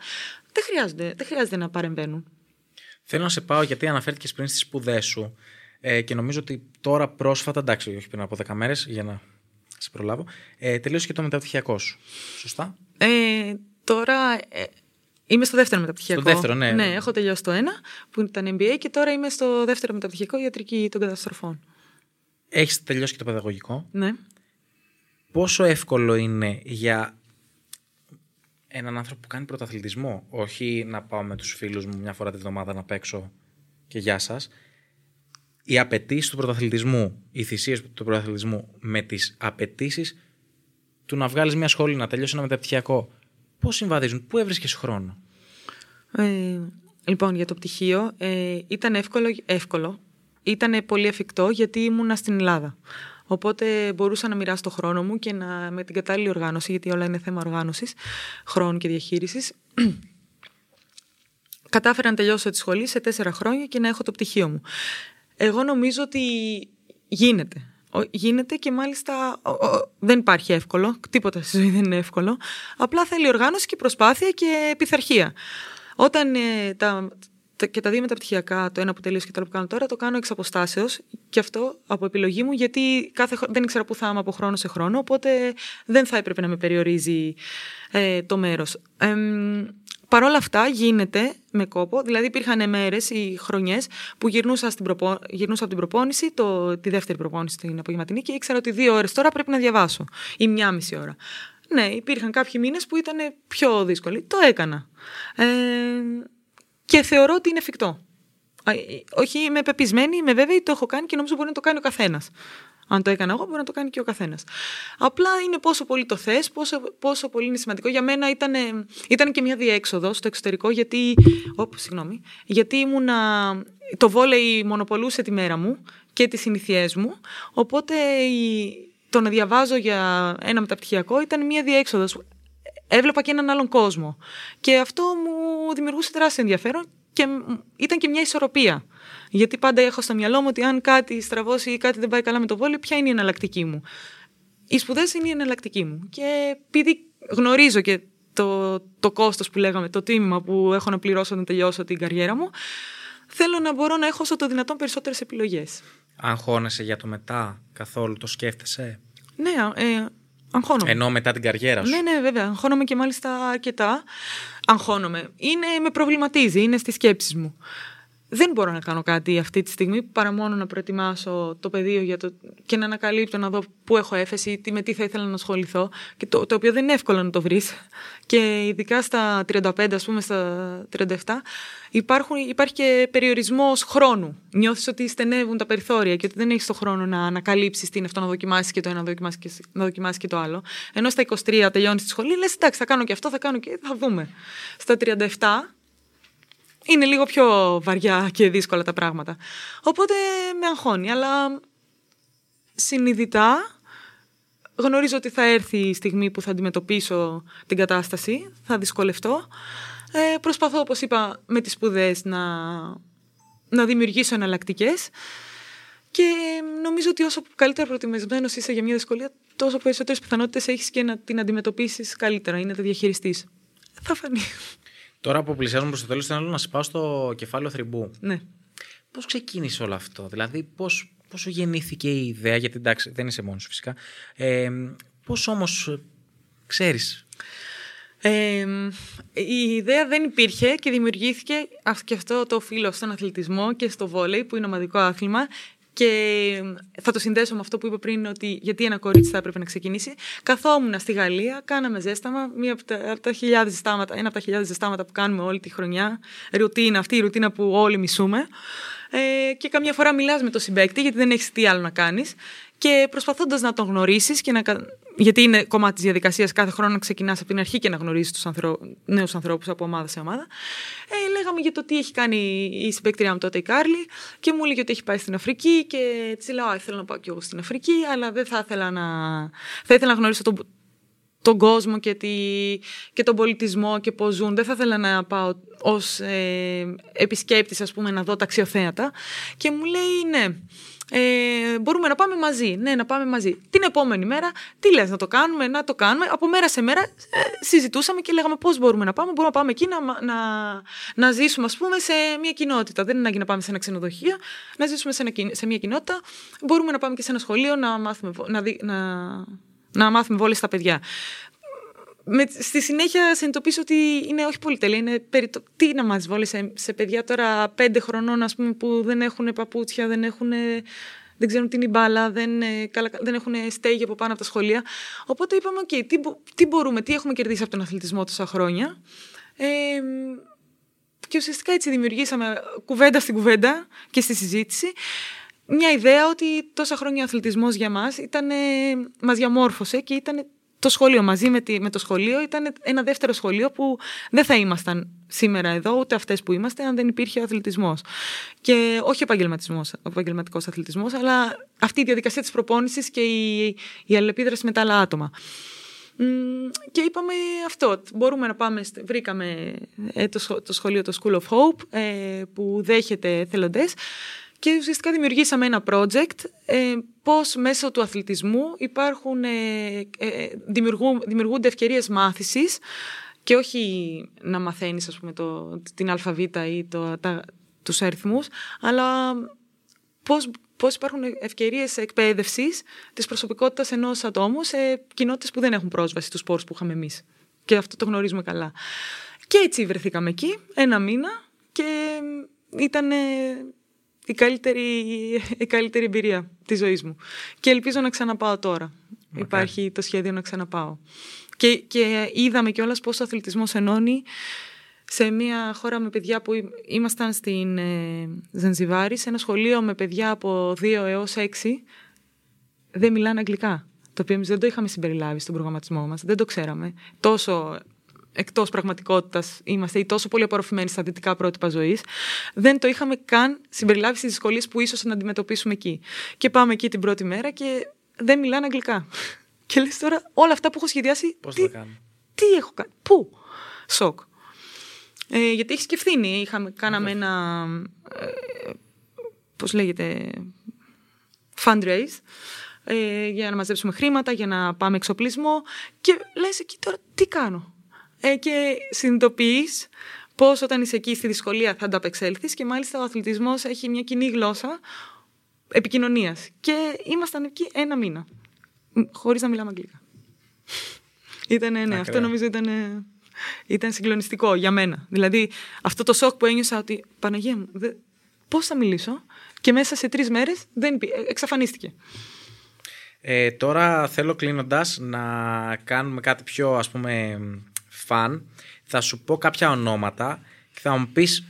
Δεν χρειάζεται, δεν χρειάζεται να παρεμβαίνουν. Θέλω να σε πάω, γιατί αναφέρθηκες πριν στις σπουδές σου ε, και νομίζω ότι τώρα πρόσφατα, εντάξει, όχι πριν από δέκα μέρες, για να σε προλάβω, ε, τελείωσε και το μεταπτυχιακό σου. Σωστά. Ε, τώρα. Ε, Είμαι στο δεύτερο μεταπτυχιακό. Στο δεύτερο, ναι. Ναι, έχω τελειώσει το ένα που ήταν εμ μπι έι και τώρα είμαι στο δεύτερο μεταπτυχιακό ιατρική των καταστροφών. Έχεις τελειώσει και το παιδαγωγικό. Ναι. Πόσο εύκολο είναι για έναν άνθρωπο που κάνει πρωταθλητισμό, όχι να πάω με τους φίλους μου μια φορά τη βδομάδα να παίξω και γεια σας, οι απαιτήσεις του πρωταθλητισμού, οι θυσίες του πρωταθλητισμού με τις απαιτήσεις του να βγάλεις μια σχολή, να τελειώσει ένα μεταπτυχιακό. Πώς συμβαδίζουν, πού έβρισκες χρόνο? Ε, λοιπόν, για το πτυχίο ε, ήταν εύκολο. εύκολο. Ήταν πολύ εφικτό γιατί ήμουνα στην Ελλάδα. Οπότε μπορούσα να μοιράσω το χρόνο μου και να, με την κατάλληλη οργάνωση, γιατί όλα είναι θέμα οργάνωσης, χρόνου και διαχείρισης. Κατάφερα να τελειώσω τη σχολή σε τέσσερα χρόνια και να έχω το πτυχίο μου. Εγώ νομίζω ότι γίνεται. Γίνεται και μάλιστα ο, ο, δεν υπάρχει εύκολο, τίποτα στη ζωή δεν είναι εύκολο, απλά θέλει οργάνωση και προσπάθεια και πειθαρχία. Όταν ε, τα, τα, και τα δύο μεταπτυχιακά, το ένα που τελείωσε και το άλλο που κάνω τώρα, το κάνω εξ αποστάσεως και αυτό από επιλογή μου, γιατί κάθε, δεν ήξερα που θα είμαι από χρόνο σε χρόνο, οπότε δεν θα έπρεπε να με περιορίζει ε, το μέρος. Ε, Παρ' όλα αυτά γίνεται με κόπο, δηλαδή υπήρχαν μέρες ή χρονιές που γυρνούσα, στην προπο... γυρνούσα από την προπόνηση, το... τη δεύτερη προπόνηση την απογευματινή, και ήξερα ότι δύο ώρες τώρα πρέπει να διαβάσω ή μια μισή ώρα. ναι, υπήρχαν κάποιοι μήνες που ήταν πιο δύσκολοι. Το έκανα. Ε, και θεωρώ ότι είναι εφικτό. Όχι, είμαι πεπισμένη, είμαι βέβαιη, το έχω κάνει και νομίζω μπορεί να το κάνει ο καθένας. Αν το έκανα εγώ, μπορεί να το κάνει και ο καθένας. Απλά είναι πόσο πολύ το θες, πόσο, πόσο πολύ είναι σημαντικό. Για μένα ήταν, ήταν και μια διέξοδο στο εξωτερικό, γιατί, οπ, συγγνώμη, γιατί ήμουνα, το βόλεϊ μονοπολούσε τη μέρα μου και τις συνηθιές μου, οπότε το να διαβάζω για ένα μεταπτυχιακό ήταν μια διέξοδος. Έβλεπα και έναν άλλον κόσμο. Και αυτό μου δημιουργούσε τεράστιο ενδιαφέρον. Και ήταν και μια ισορροπία. Γιατί πάντα έχω στο μυαλό μου ότι αν κάτι στραβώσει ή κάτι δεν πάει καλά με το βόλεϊ, ποια είναι η εναλλακτική μου. Οι σπουδές είναι η εναλλακτική μου. Και επειδή γνωρίζω και το, το κόστος που λέγαμε, το τίμημα που έχω να πληρώσω να τελειώσω την καριέρα μου, θέλω να μπορώ να έχω όσο το δυνατόν περισσότερες επιλογές. Αγχώνεσαι για το μετά, καθόλου το σκέφτεσαι? Ναι, ε, αγχώνομαι. Ενώ μετά την καριέρα σου. Ναι, ναι, βέβαια. Αγχώνομαι και μάλιστα αρκετά. Αγχώνομαι. Είναι, με προβληματίζει, είναι στις σκέψεις μου. Δεν μπορώ να κάνω κάτι αυτή τη στιγμή παρά μόνο να προετοιμάσω το πεδίο για το... και να ανακαλύπτω, να δω πού έχω έφεση, τι, με τι θα ήθελα να ασχοληθώ, και το, το οποίο δεν είναι εύκολο να το βρεις. Και ειδικά στα τριάντα πέντε, ας πούμε, στα τριάντα επτά, υπάρχουν, υπάρχει και περιορισμός χρόνου. Νιώθεις ότι στενεύουν τα περιθώρια και ότι δεν έχεις το χρόνο να ανακαλύψεις τι είναι αυτό, να δοκιμάσεις και το ένα, να δοκιμάσεις και, να δοκιμάσεις και το άλλο. Ενώ στα είκοσι τρία τελειώνεις τη σχολή, λες εντάξει, θα κάνω και αυτό, θα κάνω και θα δούμε. Στα τριάντα επτά. Είναι λίγο πιο βαριά και δύσκολα τα πράγματα. Οπότε με αγχώνει, αλλά συνειδητά γνωρίζω ότι θα έρθει η στιγμή που θα αντιμετωπίσω την κατάσταση, θα δυσκολευτώ. Ε, προσπαθώ, όπως είπα, με τις σπουδές να, να δημιουργήσω εναλλακτικές και νομίζω ότι όσο καλύτερα προετοιμασμένος είσαι για μια δυσκολία, τόσο περισσότερες πιθανότητες έχεις και να την αντιμετωπίσεις καλύτερα ή να τα διαχειριστείς. Θα φανεί. Τώρα που πλησιάζουμε προς το τέλος, θέλω να σπάω στο κεφάλαιο θρημπού. Ναι. Πώς ξεκίνησε όλο αυτό, δηλαδή πώς, πόσο γεννήθηκε η ιδέα, γιατί εντάξει δεν είσαι μόνος φυσικά, ε, πώς όμως ξέρεις? Ε, η ιδέα δεν υπήρχε και δημιουργήθηκε, και αυτό το οφείλω στον αθλητισμό και στο βόλεϊ που είναι ομαδικό άθλημα. Και θα το συνδέσω με αυτό που είπα πριν, ότι γιατί ένα κορίτσι θα έπρεπε να ξεκινήσει. Καθόμουν στη Γαλλία, κάναμε ζέσταμα, μία από τα, από τα χιλιάδες ζεστάματα, ένα από τα χιλιάδες ζεστάματα που κάνουμε όλη τη χρονιά. Ρουτίνα, αυτή η ρουτίνα που όλοι μισούμε. Ε, και καμιά φορά μιλάς με τον συμπαίκτη, γιατί δεν έχεις τι άλλο να κάνεις. Και προσπαθώντας να τον γνωρίσεις, και να, γιατί είναι κομμάτι της διαδικασίας κάθε χρόνο να ξεκινάς από την αρχή και να γνωρίζεις τους ανθρω... νέους ανθρώπους από ομάδα σε ομάδα. Ε, λέγαμε για το τι έχει κάνει η συμπαίκτριά μου τότε, η Κάρλη, και μου έλεγε ότι έχει πάει στην Αφρική. Και της λέω: θέλω να πάω κι εγώ στην Αφρική, αλλά δεν θα ήθελα να, θα ήθελα να γνωρίσω τον... τον κόσμο και, τη... και τον πολιτισμό και πώς ζουν. Δεν θα ήθελα να πάω ως ε... επισκέπτης, ας πούμε, να δω ταξιοθέατα. Και μου λέει: ναι. Ε, μπορούμε να πάμε μαζί. Ναι, να πάμε μαζί. Την επόμενη μέρα, τι λες, να το κάνουμε, να το κάνουμε. Από μέρα σε μέρα ε, συζητούσαμε και λέγαμε πώς μπορούμε να πάμε. Μπορούμε να πάμε εκεί να, να, να ζήσουμε, ας πούμε, σε μια κοινότητα. Δεν είναι ανάγκη να πάμε σε ένα ξενοδοχείο, να ζήσουμε σε, ένα, σε μια κοινότητα. Μπορούμε να πάμε και σε ένα σχολείο να μάθουμε, να, να, να μάθουμε βόλεϊ στα παιδιά. Με, στη συνέχεια συνειδητοποίησα ότι είναι όχι πολυτέλεια. Είναι περί το, τι να μάθεις βόλεϊ σε, σε παιδιά τώρα πέντε χρονών, ας πούμε, που δεν έχουν παπούτσια, δεν, έχουν, δεν ξέρουν τι είναι η μπάλα, δεν, καλά, δεν έχουν στέγη από πάνω από τα σχολεία. Οπότε είπαμε: OK, τι, τι μπορούμε, τι έχουμε κερδίσει από τον αθλητισμό τόσα χρόνια. Ε, και ουσιαστικά έτσι δημιουργήσαμε κουβέντα στην κουβέντα και στη συζήτηση μια ιδέα ότι τόσα χρόνια ο αθλητισμός για μας μας διαμόρφωσε και ήταν. Το σχολείο μαζί με, τη, με το σχολείο ήταν ένα δεύτερο σχολείο που δεν θα ήμασταν σήμερα εδώ, ούτε αυτές που είμαστε, αν δεν υπήρχε αθλητισμός. Και όχι επαγγελματισμός, επαγγελματικός αθλητισμός, αλλά αυτή η διαδικασία της προπόνησης και η, η αλληλεπίδραση με τα άλλα άτομα. Και είπαμε αυτό, μπορούμε να πάμε, βρήκαμε το, το σχολείο, το School of Hope, που δέχεται εθελοντές. Και ουσιαστικά δημιουργήσαμε ένα project, ε, πώς μέσω του αθλητισμού υπάρχουν, ε, ε, δημιουργούν, δημιουργούνται ευκαιρίες μάθησης και όχι να μαθαίνεις, ας πούμε, το, την αλφαβήτα ή το, τα, τους αριθμούς, αλλά πώς, πώς υπάρχουν ευκαιρίες εκπαίδευσης της προσωπικότητας ενός ατόμου σε κοινότητες που δεν έχουν πρόσβαση στους πόρους που είχαμε εμείς. Και αυτό το γνωρίζουμε καλά. Και έτσι βρεθήκαμε εκεί ένα μήνα και ήταν... Η καλύτερη, η καλύτερη εμπειρία της ζωής μου. Και ελπίζω να ξαναπάω τώρα. Μακάρι. Υπάρχει το σχέδιο να ξαναπάω. Και, και είδαμε κιόλας πώς ο αθλητισμός ενώνει σε μια χώρα με παιδιά που ήμασταν στην ε, Ζανζιβάρη, σε ένα σχολείο με παιδιά από δύο έως έξι, δεν μιλάνε αγγλικά. Το οποίο εμείς δεν το είχαμε συμπεριλάβει στον προγραμματισμό μας, δεν το ξέραμε. Τόσο εκτός πραγματικότητας είμαστε ή τόσο πολύ απορροφημένοι στα δυτικά πρότυπα ζωής, δεν το είχαμε καν συμπεριλάβει στις δυσκολίες που ίσως να αντιμετωπίσουμε εκεί. Και πάμε εκεί την πρώτη μέρα και δεν μιλάνε αγγλικά. Και λες τώρα όλα αυτά που έχω σχεδιάσει, πώς τι, θα κάνω. Τι έχω κάνει, πού, σοκ. Ε, γιατί έχεις και ευθύνη, είχαμε, κάναμε ένα, ε, πώς λέγεται, fundraise, ε, για να μαζέψουμε χρήματα, για να πάμε εξοπλισμό και λες εκεί τώρα τι κάνω. Ε, και συνειδητοποιείς πώς όταν είσαι εκεί στη δυσκολία θα ανταπεξέλθεις και μάλιστα ο αθλητισμός έχει μια κοινή γλώσσα επικοινωνίας και ήμασταν εκεί ένα μήνα. Χωρίς να μιλάμε αγγλικά. Ήτανε, ναι, αυτό νομίζω ήταν, ήταν συγκλονιστικό για μένα. Δηλαδή, αυτό το σοκ που ένιωσα ότι Παναγία μου, δε, πώς θα μιλήσω, και μέσα σε τρεις μέρες δεν, εξαφανίστηκε. Ε, τώρα θέλω κλείνοντας να κάνουμε κάτι πιο ας πούμε φαν. Θα σου πω κάποια ονόματα και θα μου πεις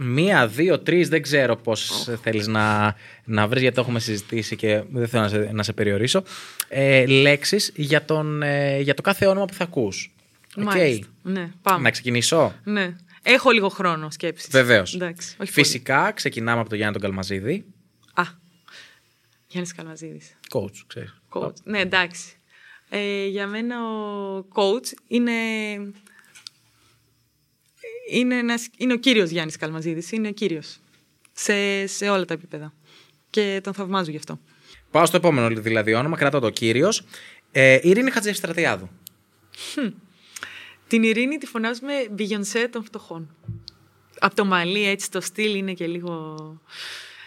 μία, δύο, τρεις, δεν ξέρω πώς oh. θέλεις να, να βρεις, γιατί το έχουμε συζητήσει και δεν θέλω να σε, να σε περιορίσω. Ε, λέξεις για, τον, ε, για το κάθε όνομα που θα ακούς. Μάλιστα, okay. Ναι, πάμε. Να ξεκινήσω. Ναι. Έχω λίγο χρόνο σκέψης. Βεβαίως. Εντάξει, φυσικά πολύ. Ξεκινάμε από τον Γιάννη τον Καλμαζίδη. Α, Γιάννης Καλμαζίδης. Coach, ξέρεις. Coach. Ναι, εντάξει. Ε, για μένα ο coach είναι... Είναι, ένας, είναι ο κύριος Γιάννης Καλμαζίδης, είναι ο κύριος σε, σε όλα τα επίπεδα και τον θαυμάζω γι' αυτό. Πάω στο επόμενο δηλαδή όνομα, κρατώ το κύριος. Ε, Ειρήνη Χατζηστρατιάδου. Hm. Την Ειρήνη τη φωνάζουμε Beyoncé των φτωχών. Από το μαλλί έτσι το στυλ είναι και λίγο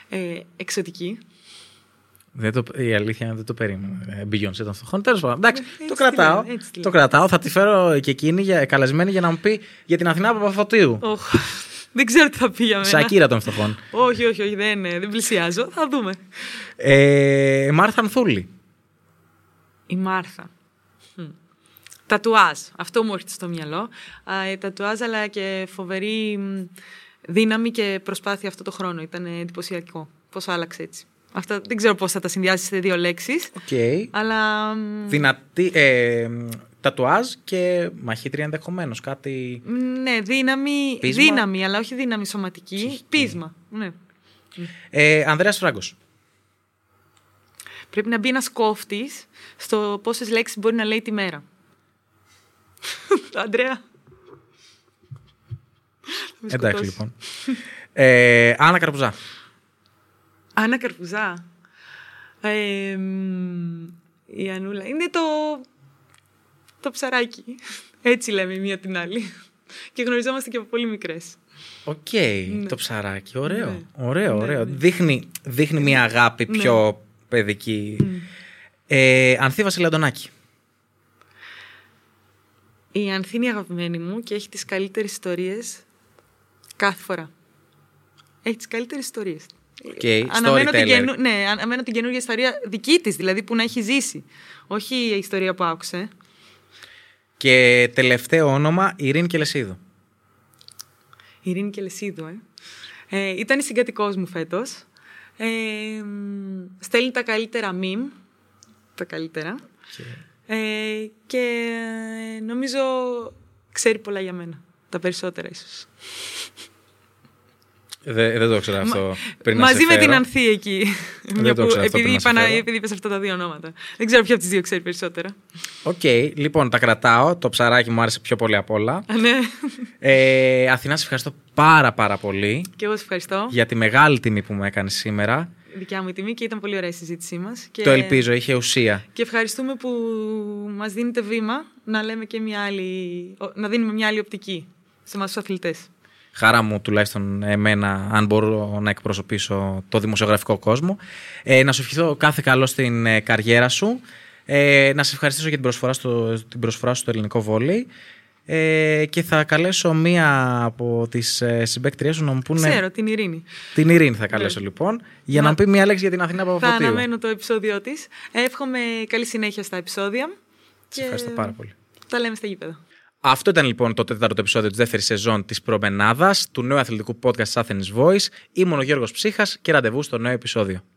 ε, εξωτική. Δεν το, η αλήθεια δεν το περίμενα. Μπιγιονσέ των φτωχών. Τέλος πάντων. Εντάξει, έτσι το κρατάω. Λέμε, το κρατάω. Θα τη φέρω και εκείνη για, καλεσμένη για να μου πει για την Αθηνά Παπαφωτίου. Oh, δεν ξέρω τι θα πει για μένα. Σακύρα των φτωχών. όχι, όχι, όχι. Δεν, δεν πλησιάζω. Θα δούμε. Ε, Μάρθα Ανθούλη. Η Μάρθα. Hm. Τατουάζ. Αυτό μου έρχεται στο μυαλό. Α, τατουάζ, αλλά και φοβερή δύναμη και προσπάθεια αυτό το χρόνο. Ήταν εντυπωσιακό. Πώς άλλαξε έτσι. Αυτά δεν ξέρω πώς θα τα συνδυάσεις σε δύο λέξεις. Okay. Αλλά... Δυνατή, ε, τατουάζ και μαχήτρια ενδεχομένως. Κάτι... Ναι, δύναμη, δύναμη, αλλά όχι δύναμη σωματική. Ψυχική. Πείσμα. Ναι. Ε, Ανδρέας Φράγκος. Πρέπει να μπει ένας κόφτης στο πόσες λέξεις μπορεί να λέει τη μέρα. Ανδρέα. Εντάξει λοιπόν. ε, Άννα Καρπουζά. Άννα Καρπουζά. Ε, η Ανούλα. Είναι το, το ψαράκι. Έτσι λέμε η μία την άλλη. Και γνωριζόμαστε και από πολύ μικρές. Οκ. Okay, ναι. Το ψαράκι. Ωραίο. Ναι. Ωραίο, ωραίο. Ναι, ναι. Δείχνει, δείχνει μια αγάπη πιο ναι. παιδική. Mm. Ε, Ανθίβασα Λαντονάκι. Η Ανθή είναι η αγαπημένη μου και έχει τις καλύτερες ιστορίες κάθε φορά. Έχει τις καλύτερες ιστορίες. Okay, αναμένω, την καινου... ναι, αναμένω την καινούργια ιστορία δική της, δηλαδή που να έχει ζήσει. Όχι η ιστορία που άκουσε. Και τελευταίο όνομα, Ειρήνη Κελεσίδου. Ειρήνη Κελεσίδου, ε. ε ήταν η συγκατοικός μου φέτος. Ε, στέλνει τα καλύτερα μιμ. Τα καλύτερα. Okay. Ε, και νομίζω ξέρει πολλά για μένα. Τα περισσότερα ίσως. Δεν, δεν το ήξερα αυτό πριν. Μαζί να σε με την Ανθή εκεί. Δεν το ήξερα αυτό επειδή, είπα, επειδή είπες αυτά τα δύο ονόματα. Δεν ξέρω ποια από τις δύο ξέρει περισσότερα. Οκ, okay, λοιπόν τα κρατάω. Το ψαράκι μου άρεσε πιο πολύ απ' όλα. Ναι. ε, Αθηνά, σε ευχαριστώ πάρα πάρα πολύ. Και εγώ σε ευχαριστώ. Για τη μεγάλη τιμή που μου έκανες σήμερα. Δικιά μου η τιμή και ήταν πολύ ωραία η συζήτησή μας. Και... Το ελπίζω, είχε ουσία. Και ευχαριστούμε που μας δίνετε βήμα να, λέμε και μια άλλη... να δίνουμε μια άλλη οπτική σε εμάς τους αθλητές. Χαρά μου τουλάχιστον εμένα, αν μπορώ να εκπροσωπήσω το δημοσιογραφικό κόσμο. Ε, να σου ευχηθώ κάθε καλό στην ε, καριέρα σου. Ε, να σε ευχαριστήσω για την προσφορά, στο, την προσφορά σου στο ελληνικό βόλεϊ. Ε, και θα καλέσω μία από τις ε, συμπαίκτριές σου να μου πούνε... Ξέρω, την Ειρήνη. Την Ειρήνη θα καλέσω ναι. λοιπόν, για να, να πει μία λέξη για την Αθηνά Παπαφωτίου. Θα αναμένω το επεισόδιο της. Εύχομαι καλή συνέχεια στα επεισόδια. Και... Ευχαριστώ πάρα πολύ. τα λέμε στο γήπεδο. Αυτό ήταν λοιπόν το τέταρτο επεισόδιο της δεύτερης σεζόν της Προμενάδας, του νέου αθλητικού podcast Athens Voice. Ήμουν ο Γιώργος Ψύχας και ραντεβού στο νέο επεισόδιο.